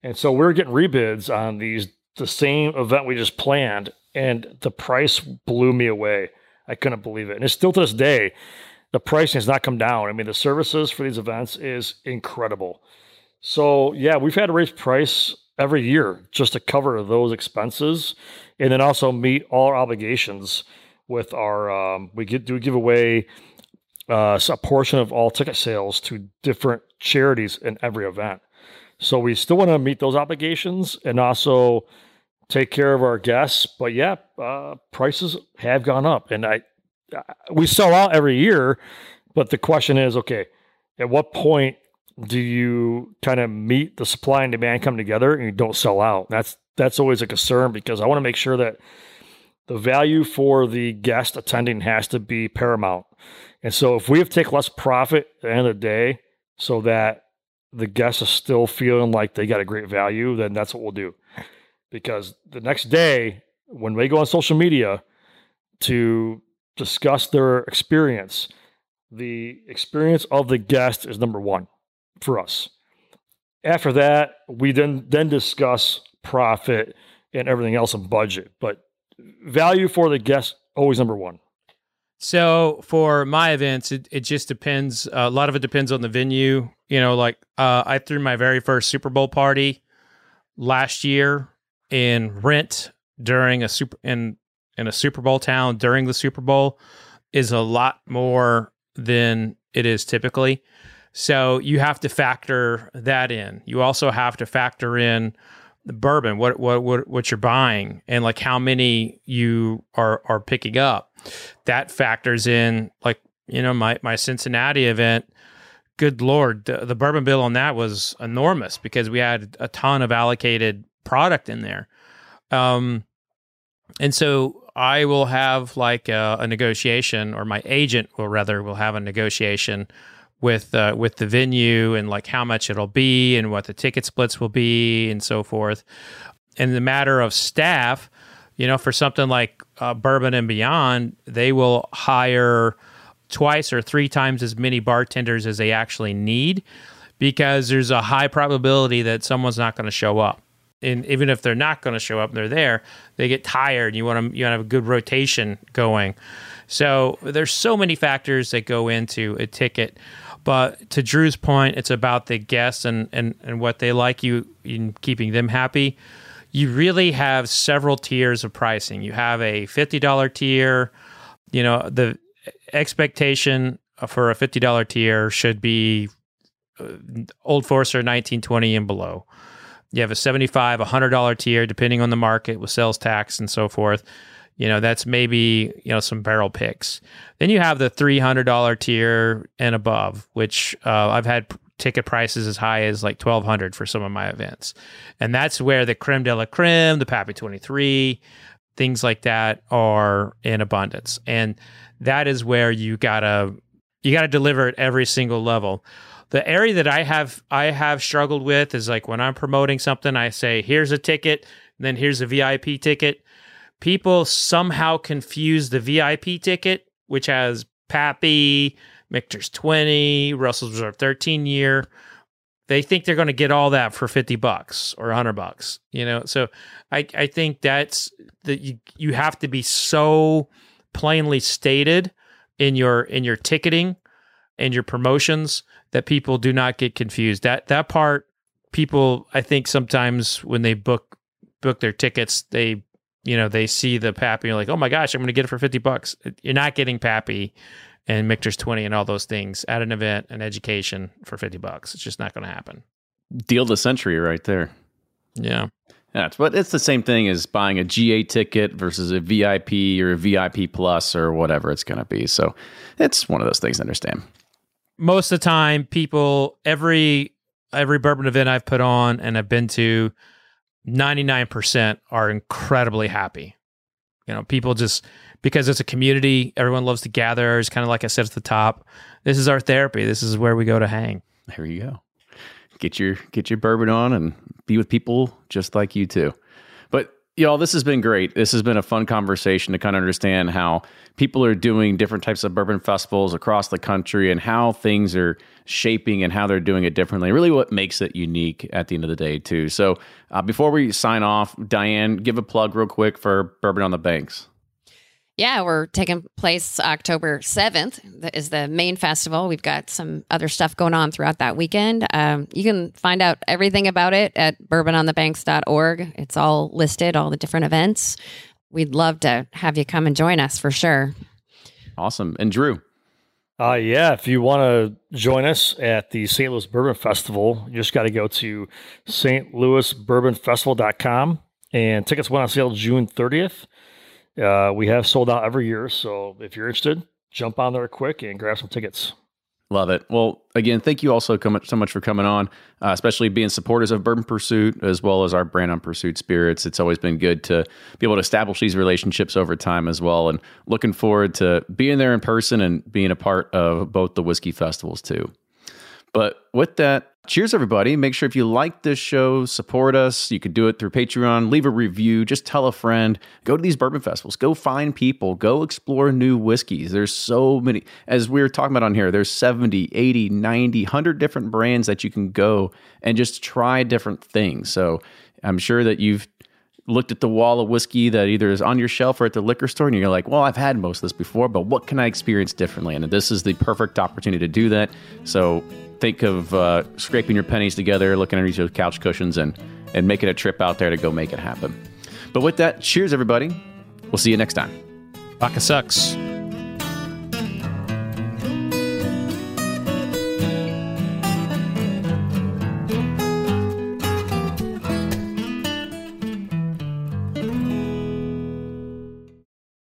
And so we were getting rebids on the same event we just planned, and the price blew me away. I couldn't believe it. And it's still to this day, the pricing has not come down. I mean, the services for these events is incredible. So yeah, we've had to raise price every year just to cover those expenses, and then also meet all our obligations with our, we give away a portion of all ticket sales to different charities in every event. So we still want to meet those obligations and also take care of our guests. But yeah, prices have gone up, and we sell out every year, but the question is, okay, at what point do you kind of meet the supply and demand come together and you don't sell out? That's always a concern, because I want to make sure that the value for the guest attending has to be paramount. And so if we have to take less profit at the end of the day so that the guest is still feeling like they got a great value, then that's what we'll do. Because the next day when they go on social media to discuss their experience, the experience of the guest is number one for us. After that, we then discuss profit and everything else and budget, but value for the guest always number one. So for my events, it just depends. A lot of it depends on the venue. You know, like I threw my very first Super Bowl party last year in Rent during a Super Bowl town during the Super Bowl is a lot more than it is typically. So you have to factor that in. You also have to factor in the bourbon, what you're buying, and like how many you are picking up. That factors in, like, you know, my Cincinnati event. Good Lord, the bourbon bill on that was enormous because we had a ton of allocated product in there. And so I will have like a negotiation, or my agent will have a negotiation with the venue and like how much it'll be and what the ticket splits will be and so forth. In the matter of staff, you know, for something like Bourbon and Beyond, they will hire twice or three times as many bartenders as they actually need, because there's a high probability that someone's not going to show up. And even if they're not going to show up and they're there, they get tired, and you want to have a good rotation going. So there's so many factors that go into a ticket. But to Drew's point, it's about the guests and what they like, you in keeping them happy. You really have several tiers of pricing. You have a $50 tier. You know, the expectation for a $50 tier should be Old Forester 1920 and below. You have a $75, $100 tier, depending on the market with sales tax and so forth. You know, that's maybe, you know, some barrel picks. Then you have the $300 tier and above, which I've had ticket prices as high as like $1,200 for some of my events. And that's where the creme de la creme, the Pappy 23, things like that are in abundance. And that is where you gotta deliver at every single level. The area that I have struggled with is like when I'm promoting something, I say, here's a ticket, and then here's a VIP ticket. People somehow confuse the VIP ticket, which has Pappy, Michter's 20, Russell's Reserve 13-year. They think they're going to get all that for $50 or $100, you know? So I think that's that you have to be so plainly stated in your ticketing and your promotions that people do not get confused. That part, people, I think sometimes when they book their tickets, they, you know, they see the Pappy and like, oh my gosh, I'm going to get it for $50. You're not getting Pappy and Michter's 20 and all those things at an event and education for $50. It's just not going to happen. Deal of the century right there. Yeah. That's but it's the same thing as buying a GA ticket versus a VIP or a VIP Plus or whatever it's going to be. So it's one of those things to understand. Most of the time, people, every bourbon event I've put on and I've been to, 99% are incredibly happy. You know, people just, because it's a community, everyone loves to gather. It's kind of like I said at the top, this is our therapy. This is where we go to hang. There you go. Get your bourbon on and be with people just like you too. But y'all, this has been great. This has been a fun conversation to kind of understand how people are doing different types of bourbon festivals across the country and how things are shaping and how they're doing it differently. Really what makes it unique at the end of the day too. So before we sign off, Diane, give a plug real quick for Bourbon on the Banks. Yeah, we're taking place October 7th. That is the main festival. We've got some other stuff going on throughout that weekend. You can find out everything about it at bourbononthebanks.org. It's all listed, all the different events. We'd love to have you come and join us for sure. Awesome. And Drew? Yeah, if you want to join us at the St. Louis Bourbon Festival, you just got to go to stlouisbourbonfestival.com, and tickets went on sale June 30th. We have sold out every year, so if you're interested, jump on there quick and grab some tickets. Love it. Well, again, thank you all so much for coming on, especially being supporters of Bourbon Pursuit as well as our brand on Pursuit Spirits. It's always been good to be able to establish these relationships over time as well, and looking forward to being there in person and being a part of both the whiskey festivals too. But with that, cheers, everybody. Make sure if you like this show, support us. You can do it through Patreon. Leave a review. Just tell a friend. Go to these bourbon festivals. Go find people. Go explore new whiskeys. There's so many. As we were talking about on here, there's 70, 80, 90, 100 different brands that you can go and just try different things. So I'm sure that you've looked at the wall of whiskey that either is on your shelf or at the liquor store, and you're like, well, I've had most of this before, but what can I experience differently? And this is the perfect opportunity to do that. So think of scraping your pennies together, looking underneath your couch cushions, and making a trip out there to go make it happen. But with that, cheers, everybody. We'll see you next time. Vodka sucks.